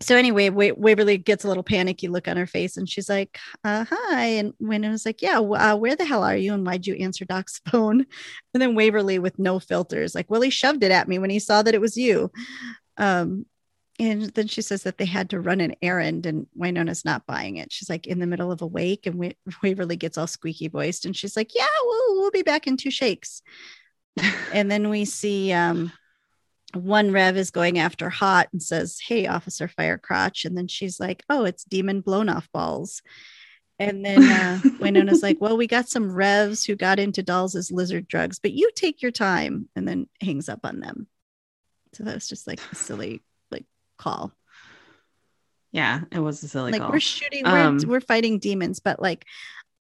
So anyway, Waverly gets a little panicky look on her face, and she's like, hi. And Wynonna's like, yeah, where the hell are you? And why'd you answer Doc's phone? And then Waverly, with no filters, like, well, he shoved it at me when he saw that it was you. And then she says that they had to run an errand, and Wynonna's not buying it. She's like in the middle of a wake, and Waverly gets all squeaky voiced, and she's like, yeah, we'll be back in 2 shakes. And then we see, one Rev is going after Haught and says, hey, Officer Firecrotch. And then she's like, oh, it's demon blown off balls. And then Wynonna's like, well, we got some Revs who got into Dolls as lizard drugs, but you take your time, and then hangs up on them. So that was just like a silly like call. Yeah, it was a silly like call. We're shooting, we're fighting demons, but like,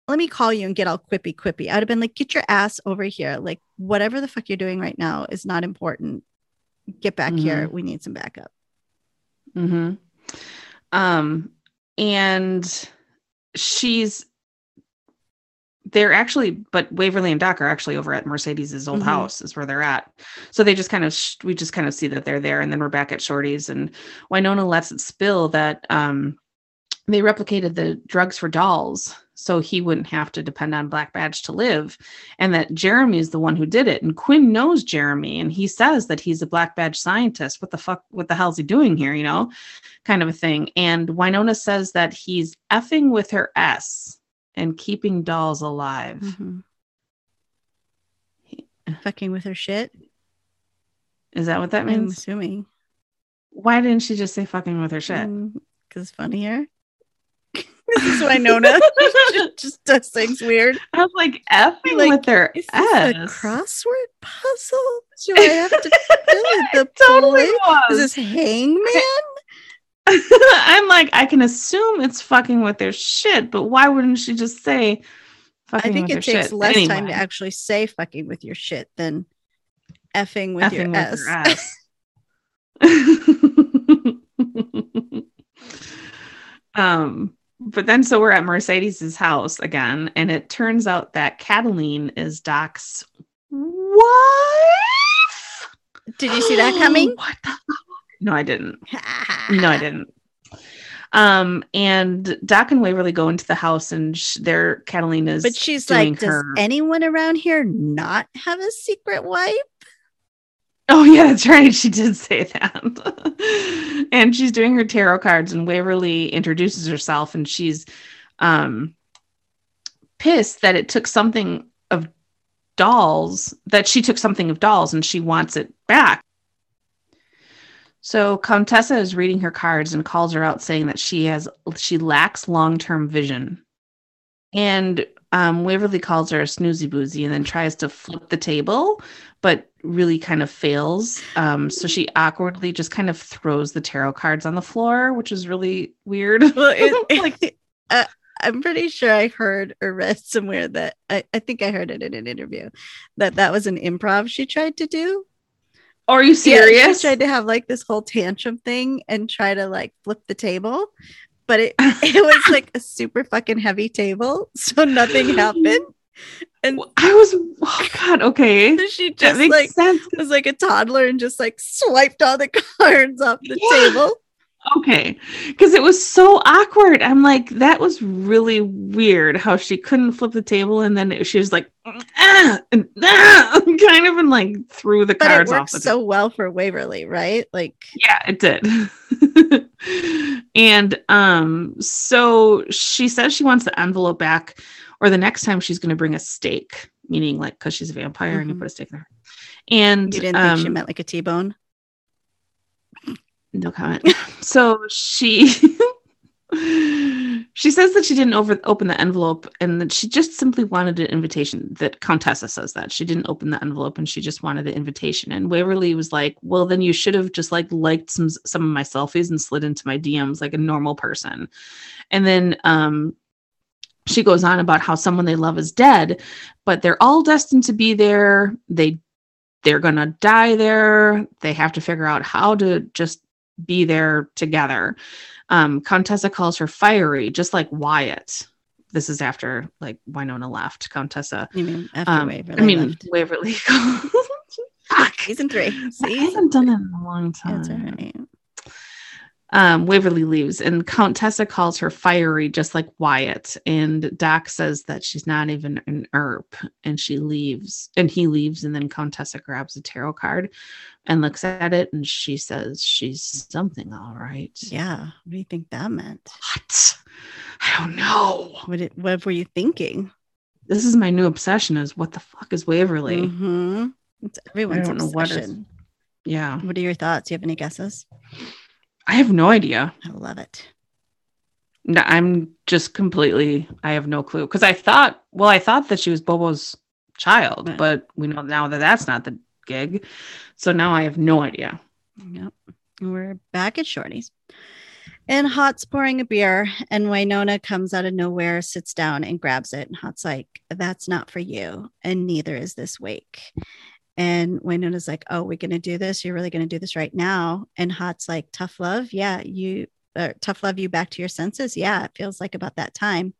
let me call you and get all quippy. I'd have been like, get your ass over here. Like, whatever the fuck you're doing right now is not important. Get back here. We need some backup. And they're actually, but Waverly and Doc are actually over at Mercedes's old house is where they're at. So they just kind of, we just kind of see that they're there. And then we're back at Shorty's, and Wynonna lets it spill that they replicated the drugs for Dolls so he wouldn't have to depend on Black Badge to live, and that Jeremy is the one who did it. And Quinn knows Jeremy, and he says that he's a Black Badge scientist. What the hell is he doing here? You know, kind of a thing. And Wynonna says that he's effing with her ass and keeping Dolls alive. Fucking with her shit. Is that what that means? I'm assuming. Why didn't she just say fucking with her shit? Because funnier. This is Wynonna. just does things weird. I was like, effing like, with their ass. Is this a crossword puzzle? Do I have to fill it? The totally was. Is this Hangman? I'm like, I can assume it's fucking with their shit, but why wouldn't she just say fucking with their shit? I think it takes less time to actually say fucking with your shit than effing with your ass. But then, so we're at Mercedes' house again, and it turns out that Kataline is Doc's wife. Did you see that coming? What the fuck? No, I didn't. And Doc and Waverly go into the house, and their Kataline is. But she's like, does anyone around here not have a secret wife? Oh, yeah, that's right. She did say that. And she's doing her tarot cards, and Waverly introduces herself, and she's pissed that it took something of Dolls, that she took something of Dolls, and she wants it back. So Contessa is reading her cards and calls her out, saying that she lacks long-term vision. And Waverly calls her a snoozy boozy, and then tries to flip the table, but really kind of fails. So she awkwardly just kind of throws the tarot cards on the floor, which is really weird. Well, I'm pretty sure I heard or read somewhere that I think I heard it in an interview that was an improv she tried to do. Are you serious? Yeah, she tried to have like this whole tantrum thing and try to like flip the table. But it was like a super fucking heavy table, so nothing happened. And I was, oh God, okay. So she just like sense. Was like a toddler and just like swiped all the cards off the table. Okay, because it was so awkward. I'm like, that was really weird how she couldn't flip the table, and then she was like, kind of, and like threw the cards off. But it worked so well for Waverly, right? Like, yeah, it did. And so she says she wants the envelope back, or the next time she's going to bring a steak, meaning like because she's a vampire and you put a steak in her. And you didn't think she meant like a T-bone? No comment. So she she says that she didn't open the envelope, and that she just simply wanted an invitation. That Contessa says that she didn't open the envelope and she just wanted the invitation. And Waverly was like, well, then you should have just like liked some of my selfies and slid into my DMs like a normal person. And then she goes on about how someone they love is dead, but they're all destined to be there. They're going to die there. They have to figure out how to just be there together. Contessa calls her fiery, just like Wyatt. This is after like Wynonna left. Contessa. You mean after Waverly? I mean left. Waverly. Season 3. I haven't done that in a long time. That's all right. Waverly leaves, and Contessa calls her fiery, just like Wyatt. And Doc says that she's not even an Earp, and she leaves, and he leaves. And then Contessa grabs a tarot card and looks at it, and she says she's something, all right. Yeah. What do you think that meant? What? I don't know. What were you thinking? This is my new obsession: is what the fuck is Waverly? Mm-hmm. It's everyone's obsession. Yeah. What are your thoughts? Do you have any guesses? I have no idea. I love it. No, I'm just completely, I have no clue. Because I thought that she was Bobo's child, right. But we know now that that's not the gig. So now I have no idea. Yep. We're back at Shorty's. And Haught's pouring a beer, and Wynonna comes out of nowhere, sits down and grabs it. And Haught's like, that's not for you. And neither is this wake. And Wynonna's like, oh, we're going to do this? You're really going to do this right now? And Haught's like, tough love. Yeah, tough love you back to your senses. Yeah, it feels like about that time.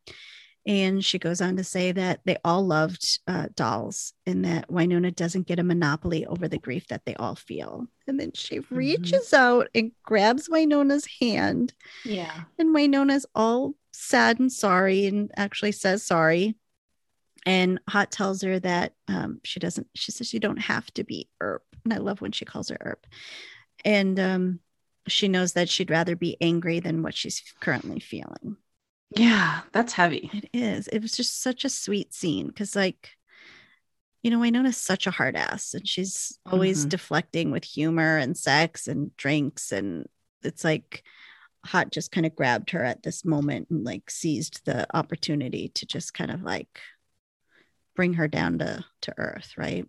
And she goes on to say that they all loved dolls, and that Wynonna doesn't get a monopoly over the grief that they all feel. And then she reaches out and grabs Wynonna's hand. Yeah. And Wynonna's all sad and sorry, and actually says sorry. And Haught tells her that she says you don't have to be Earp. And I love when she calls her Earp. And she knows that she'd rather be angry than what she's currently feeling. Yeah, that's heavy. It is. It was just such a sweet scene because, like, you know, Wynonna's such a hard ass, and she's always deflecting with humor and sex and drinks. And it's like Haught just kind of grabbed her at this moment and, like, seized the opportunity to just kind of, like, bring her down to earth, right.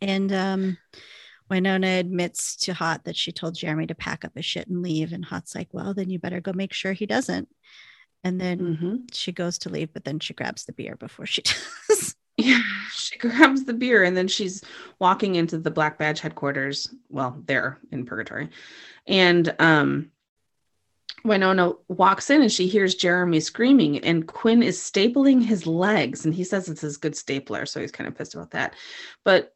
And Wynonna admits to Haught that she told Jeremy to pack up his shit and leave, and Haught's like, well, then you better go make sure he doesn't. And then she goes to leave, but then she grabs the beer before she does. Yeah, she grabs the beer, and then she's walking into the Black Badge headquarters, well, there in Purgatory, and Wynonna walks in, and she hears Jeremy screaming, and Quinn is stapling his legs, and he says it's his good stapler, so he's kind of pissed about that. But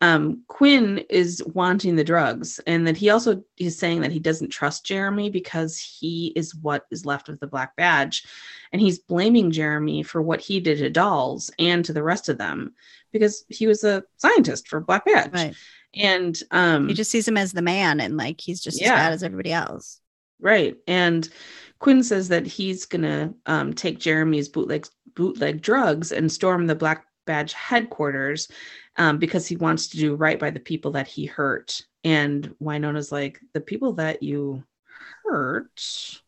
Quinn is wanting the drugs, and that he also is saying that he doesn't trust Jeremy because he is what is left of the Black Badge, and he's blaming Jeremy for what he did to Dolls and to the rest of them because he was a scientist for Black Badge, right. And he just sees him as the man, and like he's just as bad as everybody else. Right. And Quinn says that he's going to take Jeremy's bootleg drugs and storm the Black Badge headquarters because he wants to do right by the people that he hurt. And Wynonna's like, the people that you hurt?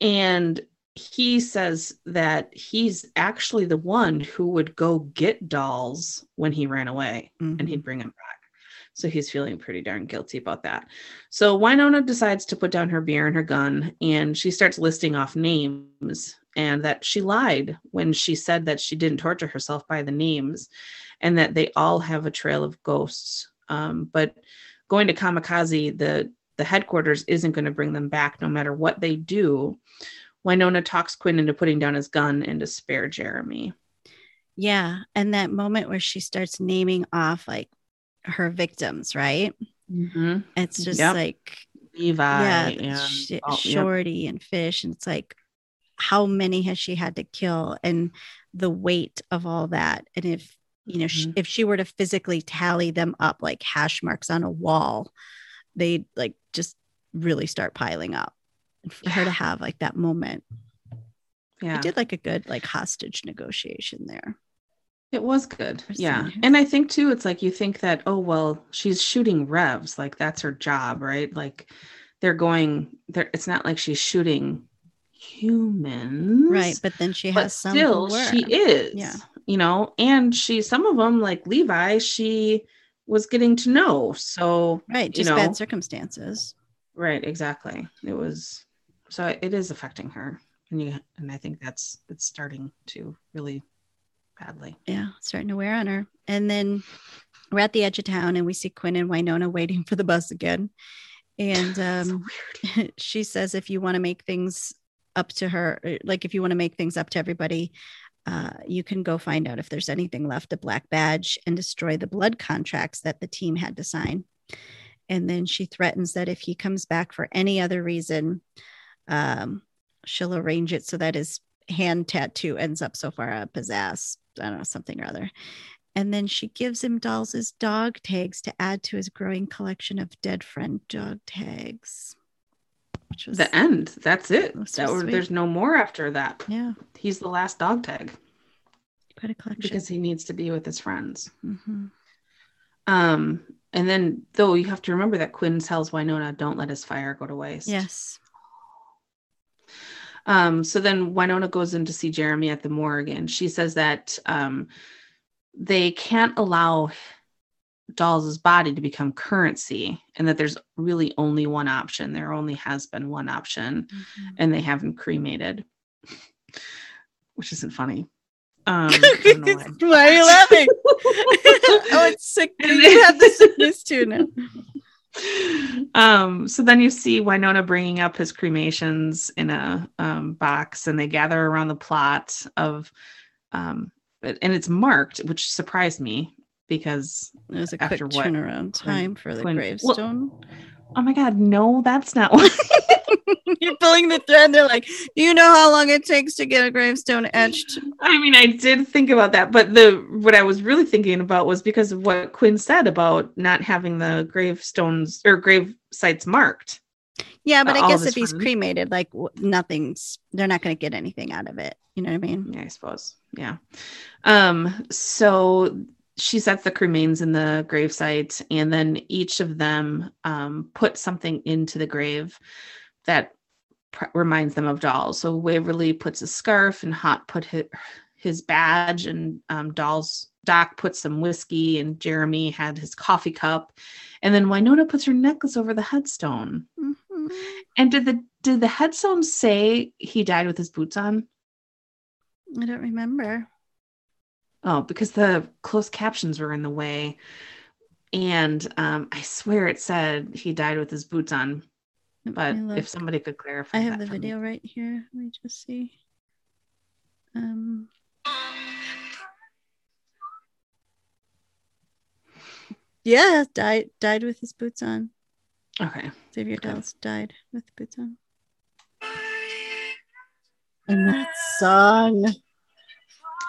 And he says that he's actually the one who would go get Dolls when he ran away and he'd bring him back. So he's feeling pretty darn guilty about that. So Wynonna decides to put down her beer and her gun, and she starts listing off names, and that she lied when she said that she didn't torture herself by the names, and that they all have a trail of ghosts. But going to Kamikaze, the headquarters, isn't going to bring them back no matter what they do. Wynonna talks Quinn into putting down his gun and to spare Jeremy. Yeah. And that moment where she starts naming off, like, her victims, right? It's just like Levi, Shorty, and Fish, and it's like, how many has she had to kill, and the weight of all that? And if you know, if she were to physically tally them up like hash marks on a wall, they'd like just really start piling up. And for her to have like that moment, I did like a good like hostage negotiation there. It was good. Yeah. And I think too, it's like, you think that, oh, well, she's shooting revs. Like that's her job, right? Like they're going there. It's not like she's shooting humans. Right. But then she has some. Still, she is, you know, and she, some of them like Levi, she was getting to know. So, right. Just bad circumstances. Right. Exactly. It was, so it is affecting her. And I think it's starting to really badly. Yeah, starting to wear on her. And then we're at the edge of town, and we see Quinn and Wynonna waiting for the bus again. And she says, if you want to make things up to her, like if you want to make things up to everybody, you can go find out if there's anything left of Black Badge and destroy the blood contracts that the team had to sign. And then she threatens that if he comes back for any other reason, she'll arrange it so that his hand tattoo ends up so far up his ass. I don't know, something or other. And then she gives him Dolls' dog tags to add to his growing collection of dead friend dog tags. Which was the end. That's it. There's no more after that. Yeah. He's the last dog tag. Quite a collection. Because he needs to be with his friends. Mm-hmm. And then, though, you have to remember that Quinn tells Wynonna, don't let his fire go to waste. Yes. So then Wynonna goes in to see Jeremy at the morgue, and she says that they can't allow Dolls' body to become currency, and that there's really only one option. There only has been one option, mm-hmm. and they haven't cremated, which isn't funny. Why are you laughing? Oh, it's sick. You have the sickness too now. So then you see Wynonna bringing up his cremations in a box, and they gather around the plot of, and it's marked, which surprised me because it was a after quick turnaround time for the gravestone. Well, oh my God, no, that's not what. You're pulling the thread. They're like, you know how long it takes to get a gravestone etched? I mean, I did think about that, but what I was really thinking about was because of what Quinn said about not having the gravestones or grave sites marked. Yeah, but I guess if he's cremated, like nothing's, they're not going to get anything out of it. You know what I mean? Yeah, I suppose. Yeah. So she sets the cremains in the gravesite, and then each of them put something into the grave that reminds them of Dolls. So Waverly puts a scarf, and Haught put his badge, and Doc puts some whiskey, and Jeremy had his coffee cup, and then Wynonna puts her necklace over the headstone. Mm-hmm. And did the headstone say he died with his boots on? I don't remember. Oh, because the closed captions were in the way, and I swear it said he died with his boots on. But if somebody could clarify, I have the video right here. Let me just see. Yeah, died with his boots on. Okay, Xavier Dolls died with boots on. And that song.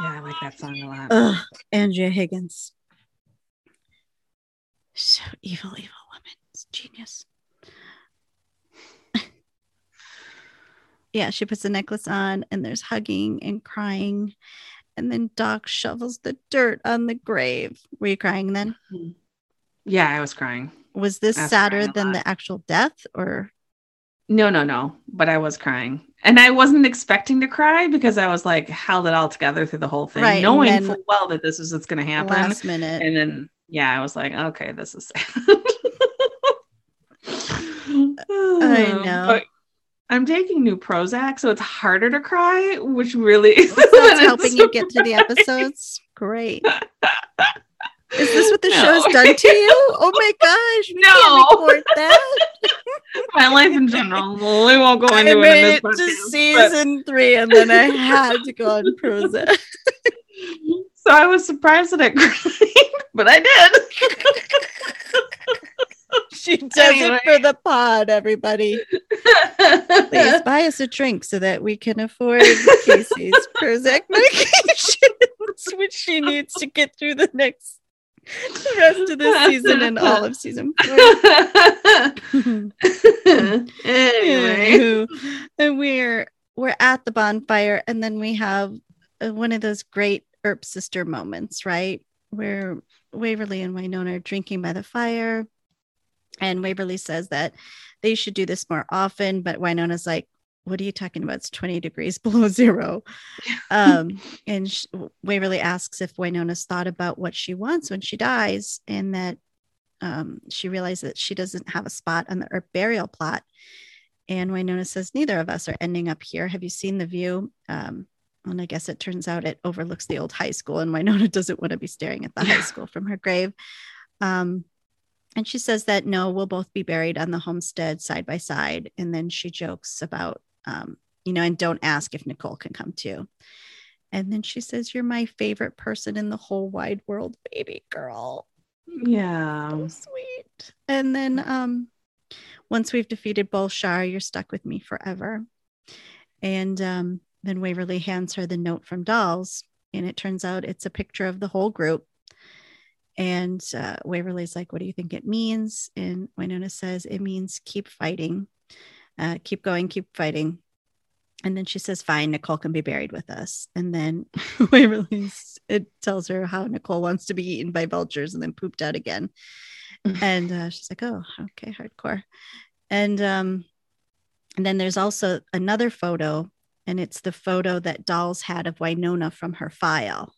Yeah, I like that song a lot. Ugh, Andrea Higgins. So evil, evil woman. It's genius. Yeah, she puts the necklace on, and there's hugging and crying. And then Doc shovels the dirt on the grave. Were you crying then? Yeah, I was crying. Was this sadder than the actual death, or? No. But I was crying. And I wasn't expecting to cry because I was like held it all together through the whole thing, right, knowing full well that this was what's going to happen. Last minute. And then, yeah, I was like, okay, this is sad. I know. But I'm taking new Prozac, so it's harder to cry, which really is helping you get through the episodes. Great. Is this what the show's done to you? Oh my gosh. We can't record that. My life in general. We won't go into it. I made it to season 3, and then I had to go on Prozac. So I was surprised that I cried, but I did. She does it for the pod, everybody. Please buy us a drink so that we can afford Casey's Prozac medications, which she needs to get through the rest of this season and all of season 4. Anyway. And we're at the bonfire, and then we have one of those great Earp sister moments, right? Where Waverly and Wynonna are drinking by the fire. And Waverly says that they should do this more often, but Wynonna's like, what are you talking about? It's 20 degrees below zero. And Waverly asks if Wynonna's thought about what she wants when she dies, and that she realized that she doesn't have a spot on the Earp burial plot. And Wynonna says, neither of us are ending up here. Have you seen the view? And I guess it turns out it overlooks the old high school, and Wynonna doesn't want to be staring at the high school from her grave. And she says that, no, we'll both be buried on the homestead side by side. And then she jokes about, and don't ask if Nicole can come too. And then she says, you're my favorite person in the whole wide world, baby girl. Yeah. So sweet. And then once we've defeated Bulshar, you're stuck with me forever. And then Waverly hands her the note from Dolls. And it turns out it's a picture of the whole group. And Waverly's like, what do you think it means? And Wynonna says, it means keep fighting. Keep going, keep fighting. And then she says, fine, Nicole can be buried with us. And then it tells her how Nicole wants to be eaten by vultures and then pooped out again. And she's like, oh, okay, hardcore. And then there's also another photo, and it's the photo that Dolls had of Wynonna from her file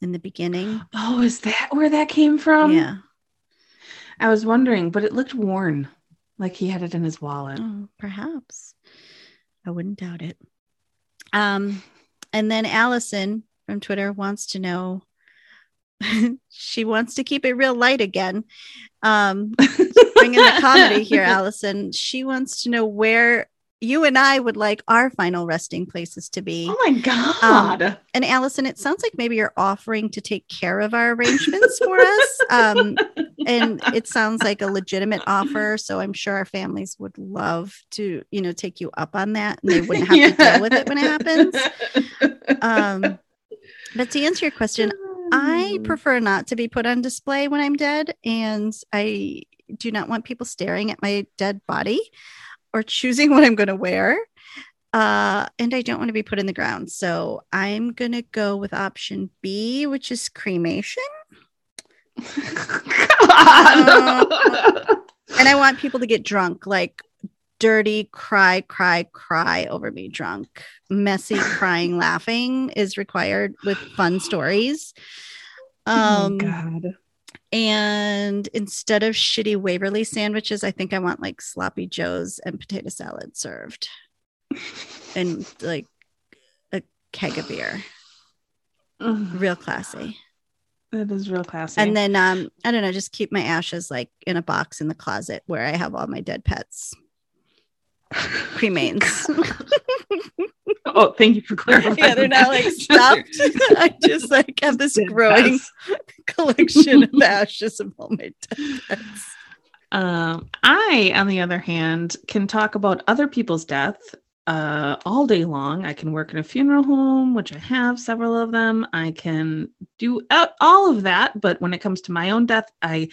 in the beginning. Oh, is that where that came from? Yeah. I was wondering, but it looked worn, like he had it in his wallet. Oh, perhaps. I wouldn't doubt it. And then Allison from Twitter wants to know, she wants to keep it real light again. Bring in the comedy here, Allison. She wants to know where you and I would like our final resting places to be. Oh my God. And Allison, it sounds like maybe you're offering to take care of our arrangements for us. And it sounds like a legitimate offer. So I'm sure our families would love to, you know, take you up on that, and they wouldn't have to deal with it when it happens. But to answer your question, I prefer not to be put on display when I'm dead. And I do not want people staring at my dead body or choosing what I'm going to wear. And I don't want to be put in the ground. So I'm going to go with option B, which is cremation. And I want people to get drunk, like dirty, cry over me drunk. Messy crying, laughing is required with fun stories. Oh, God. And instead of shitty Waverly sandwiches, I think I want like sloppy joes and potato salad served and like a keg of beer. Real classy. That is real classy. And then, I don't know, just keep my ashes like in a box in the closet where I have all my dead pets. Cremains. Oh, thank you for clarifying. Yeah, they're not like stopped. I just like have this growing collection of ashes of all my dead pets. I, on the other hand, can talk about other people's death all day long. I can work in a funeral home, which I have several of them. I can do all of that. But when it comes to my own death, I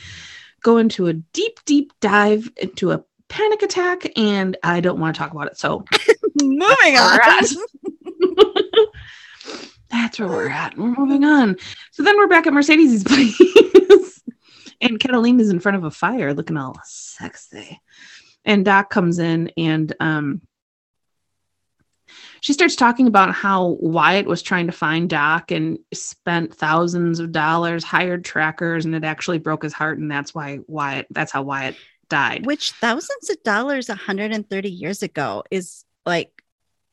go into a deep dive into a panic attack, and I don't want to talk about it. So moving on. That's where we're at. We're moving on. So then we're back at Mercedes' place. And Kataline is in front of a fire looking all sexy. And Doc comes in, and she starts talking about how Wyatt was trying to find Doc and spent thousands of dollars, hired trackers, and it actually broke his heart. And that's why Wyatt, that's how Wyatt died. Which thousands of dollars 130 years ago is like,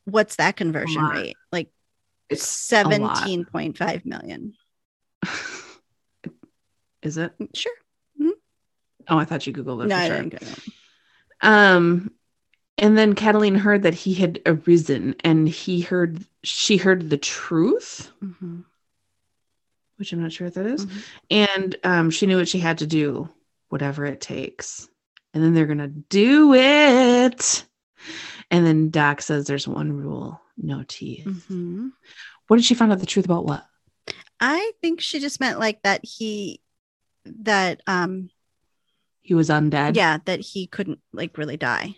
what's that conversion rate? Like it's 17.5 million. Is it? Sure. Mm-hmm. Oh, I thought you Googled it. No, I didn't Google it. And then Kataline heard that he had arisen, and she heard the truth, which I'm not sure if that is. And she knew what she had to do, whatever it takes. And then they're going to do it. And then Doc says there's one rule, no teeth. What did she find out the truth about what? I think she just meant like that he was undead. Yeah, that he couldn't like really die.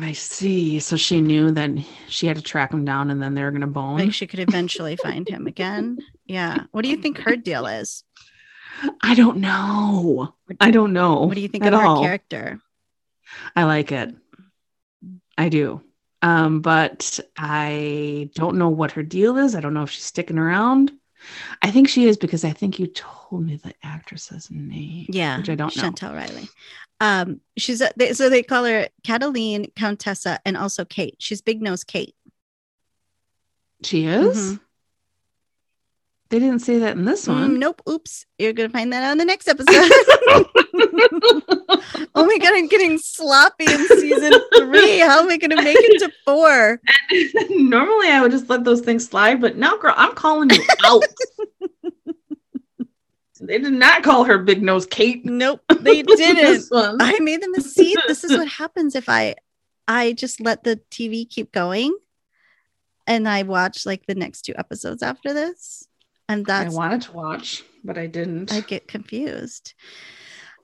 I see. So she knew that she had to track him down, and then they were going to bone. Like she could eventually find him again. Yeah. What do you think her deal is? I don't know. What do you think of her character? I like it. I do. But I don't know what her deal is. I don't know if she's sticking around. I think she is, because I think you told me the actress's name. Yeah. Which I don't know. Chantel Riley. She's so they call her Kataline, Contessa, and also Kate. She's Big Nose Kate. She is? They didn't say that in this one. Nope. Oops. You're going to find that out in the next episode. Oh my God. I'm getting sloppy in season 3. How am I going to make it to 4? Normally I would just let those things slide, but now, girl, I'm calling you out. They did not call her Big Nose Kate. Nope, they didn't. I made the mistake. This is what happens if I just let the TV keep going, and I watch like the next two episodes after this, and that's I wanted to watch, but I didn't. I get confused.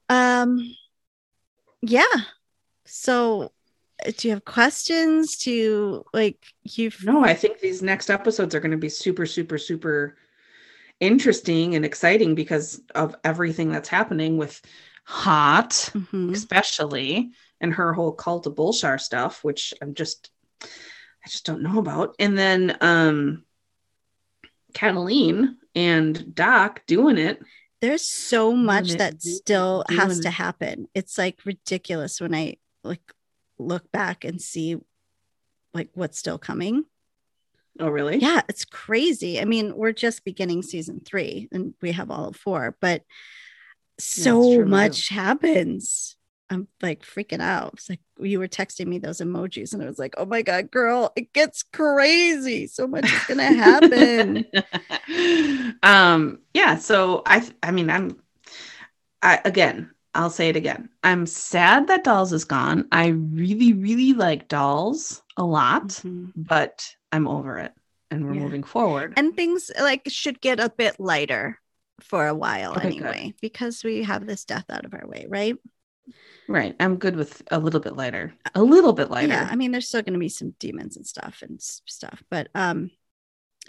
Yeah. So, do you have questions? No, I think these next episodes are going to be super, super, super interesting and exciting because of everything that's happening with Haught, especially, and her whole cult of Bulshar stuff, which I just don't know about. And then Kataline and Doc doing it. There's so much that still has to happen. It's like ridiculous when I look back and see what's still coming. Oh, really? Yeah, it's crazy. I mean, we're just beginning season 3 and we have all 4, but so much happens. I'm freaking out. It's you were texting me those emojis and I was like, oh my God, girl, it gets crazy. So much is going to happen. Yeah. So I'll say it again. I'm sad that Dolls is gone. I really, really like Dolls a lot, but I'm over it and we're moving forward. And things should get a bit lighter for a while anyway, because we have this death out of our way. Right. Right. I'm good with a little bit lighter. Yeah. I mean, there's still going to be some demons and stuff. But have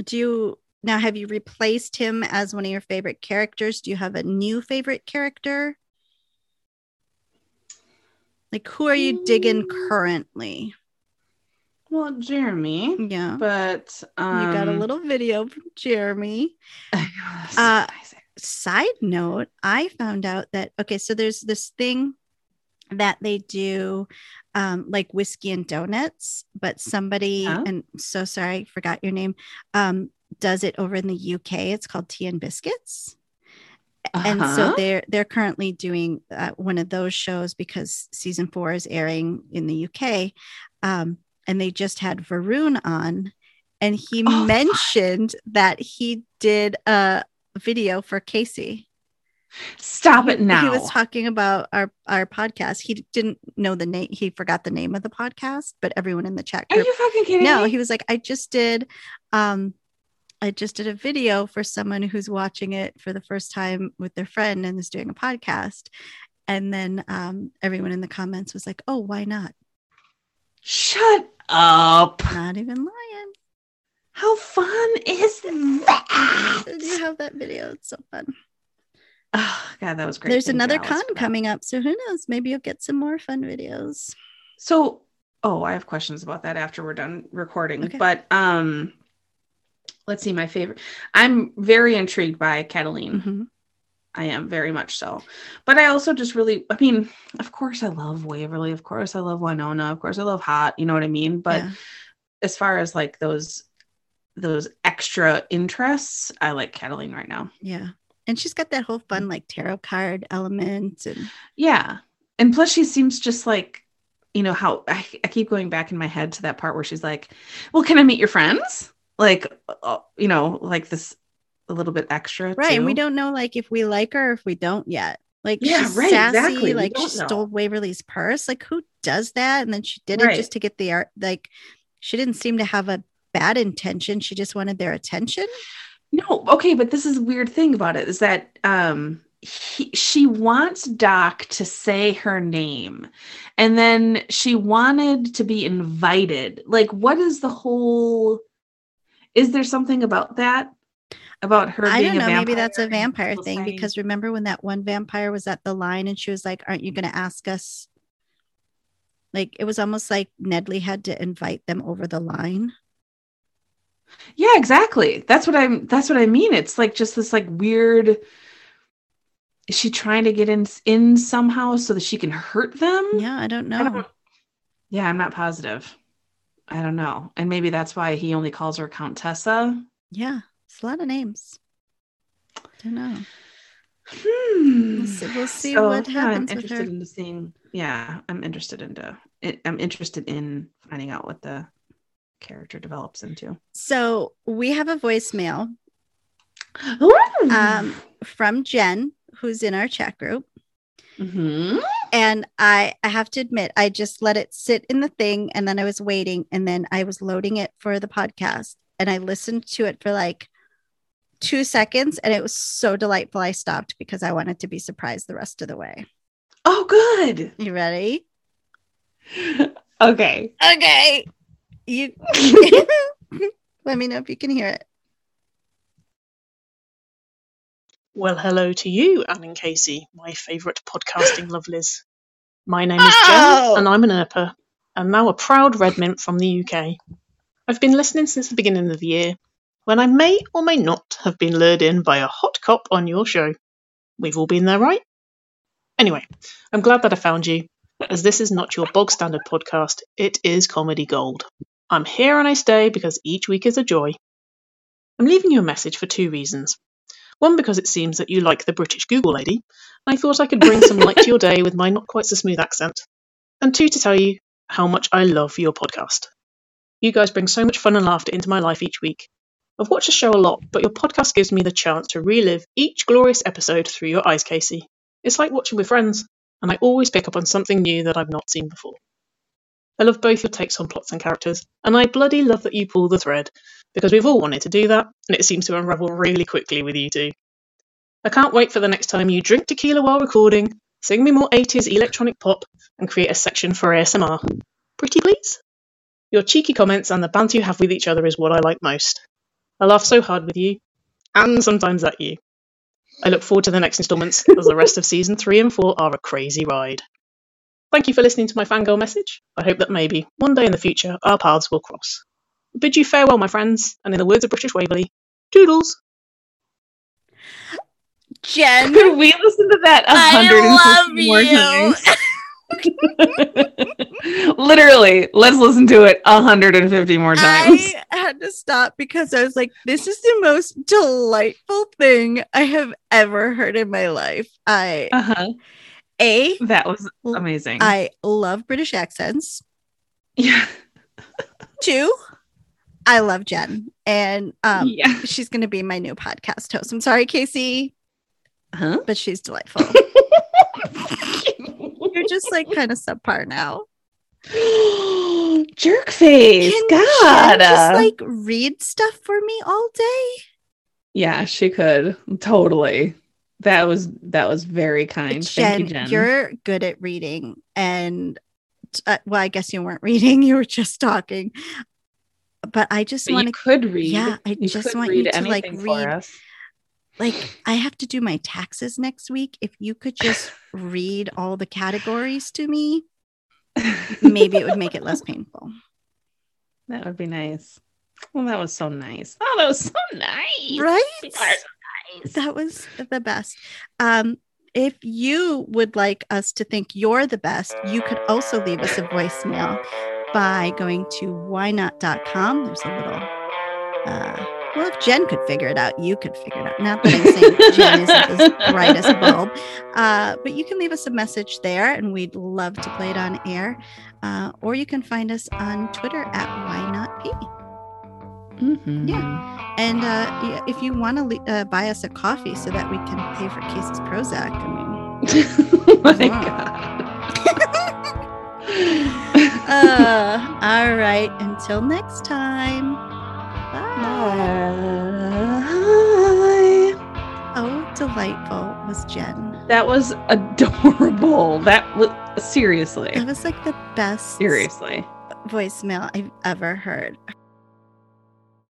you replaced him as one of your favorite characters? Do you have a new favorite character? Who are you digging currently? Well, Jeremy. Yeah. But you got a little video from Jeremy. Side note, I found out that, so there's this thing that they do, whiskey and donuts, but somebody, and I'm so sorry, I forgot your name, does it over in the UK. It's called Tea and Biscuits. And so they're currently doing one of those shows because season 4 is airing in the UK. And they just had Varun on, and he mentioned that he did a video for Casey. Stop it now. He was talking about our podcast. He didn't know the name. He forgot the name of the podcast, but everyone in the chat group. Are you fucking kidding me? No, he was like, I just did a video for someone who's watching it for the first time with their friend and is doing a podcast. And then everyone in the comments was like, oh, why not? Shut up. Not even lying. How fun is that? Did you have that video? It's so fun. Oh, God, that was great. There's another con coming up. So who knows? Maybe you'll get some more fun videos. So, I have questions about that after we're done recording. Okay. But let's see, my favorite. I'm very intrigued by Kataline. I am very much so. But I also just really, of course I love Waverly. Of course I love Wynonna. Of course I love Haught. You know what I mean? But as far as those extra interests, I like Kataline right now. Yeah. And she's got that whole fun, tarot card element. And yeah. And plus she seems just how I keep going back in my head to that part where she's like, well, can I meet your friends? This a little bit extra. Right. Too. And we don't know, if we like her, or if we don't yet. She's right, sassy, exactly. She stole Waverly's purse. Who does that? And then she did it just to get the art. She didn't seem to have a bad intention. She just wanted their attention. No. Okay. But this is the weird thing about it is that she wants Doc to say her name, and then she wanted to be invited. What is the whole, is there something about that? About her being a vampire? I don't know. Maybe that's a vampire thing because remember when that one vampire was at the line and she was like, aren't you going to ask us? It was almost like Nedley had to invite them over the line. Yeah, exactly. That's what I mean. It's just this weird. Is she trying to get in somehow so that she can hurt them? Yeah, I don't know. Yeah, I'm not positive. I don't know. And maybe that's why he only calls her Contessa. Yeah, it's a lot of names. I don't know. We'll see what happens. I'm interested in seeing. Yeah, I'm interested in finding out what the character develops into. So we have a voicemail from Jen, who's in our chat group. Mm-hmm. And I have to admit, I just let it sit in the thing, and then I was waiting, and then I was loading it for the podcast, and I listened to it for like 2 seconds, and it was so delightful. I stopped because I wanted to be surprised the rest of the way. Oh, good. You ready? Okay. Okay. You let me know if you can hear it. Well, hello to you, Anne and Casey, my favourite podcasting lovelies. My name is Jen, and I'm an Earper, and now a proud red mint from the UK. I've been listening since the beginning of the year, when I may or may not have been lured in by a hot cop on your show. We've all been there, right? Anyway, I'm glad that I found you, as this is not your bog-standard podcast, it is comedy gold. I'm here and I stay because each week is a joy. I'm leaving you a message for 2 reasons. One, because it seems that you like the British Google lady, and I thought I could bring some light to your day with my not quite so smooth accent. And 2, to tell you how much I love your podcast. You guys bring so much fun and laughter into my life each week. I've watched the show a lot, but your podcast gives me the chance to relive each glorious episode through your eyes, Casey. It's like watching with friends, and I always pick up on something new that I've not seen before. I love both your takes on plots and characters, and I bloody love that you pull the thread, because we've all wanted to do that, and it seems to unravel really quickly with you two. I can't wait for the next time you drink tequila while recording, sing me more 80s electronic pop, and create a section for ASMR. Pretty please? Your cheeky comments and the banter you have with each other is what I like most. I laugh so hard with you, and sometimes at you. I look forward to the next instalments, as the rest of season 3 and 4 are a crazy ride. Thank you for listening to my fangirl message. I hope that maybe, one day in the future, our paths will cross. I bid you farewell, my friends, and in the words of British Waverly, toodles. Jen, could we listen to that 150 more times? Literally, let's listen to it 150 more times. I had to stop because I was like, this is the most delightful thing I have ever heard in my life. That was amazing. I love British accents. Yeah. 2, I love Jen, and she's going to be my new podcast host. I'm sorry, Casey, but she's delightful. You're just like kind of subpar now. Jerk face. God, Jen just like read stuff for me all day. Yeah, she could totally. That was very kind. Jen, thank you, Jen. You're good at reading, and well, I guess you weren't reading; you were just talking. But I just want to. Could read, yeah. You just want you to like read. Us. Like I have to do my taxes next week. If you could just read all the categories to me, maybe it would make it less painful. That would be nice. Well, that was so nice. Oh, that was so nice, right? That was the best. If you would like us to think you're the best, you could also leave us a voicemail by going to whynot.com. There's a little, well, if Jen could figure it out, you could figure it out. Not that I'm saying Jen isn't as bright as a bulb, but you can leave us a message there, and we'd love to play it on air. Or you can find us on Twitter at whynotp. Mm-hmm. Yeah, and if you want to buy us a coffee so that we can pay for Casey's Prozac, I mean, oh my God. All right, until next time. Bye. Bye. Oh, delightful was Jen. That was adorable. That was seriously. That was like the best voicemail I've ever heard.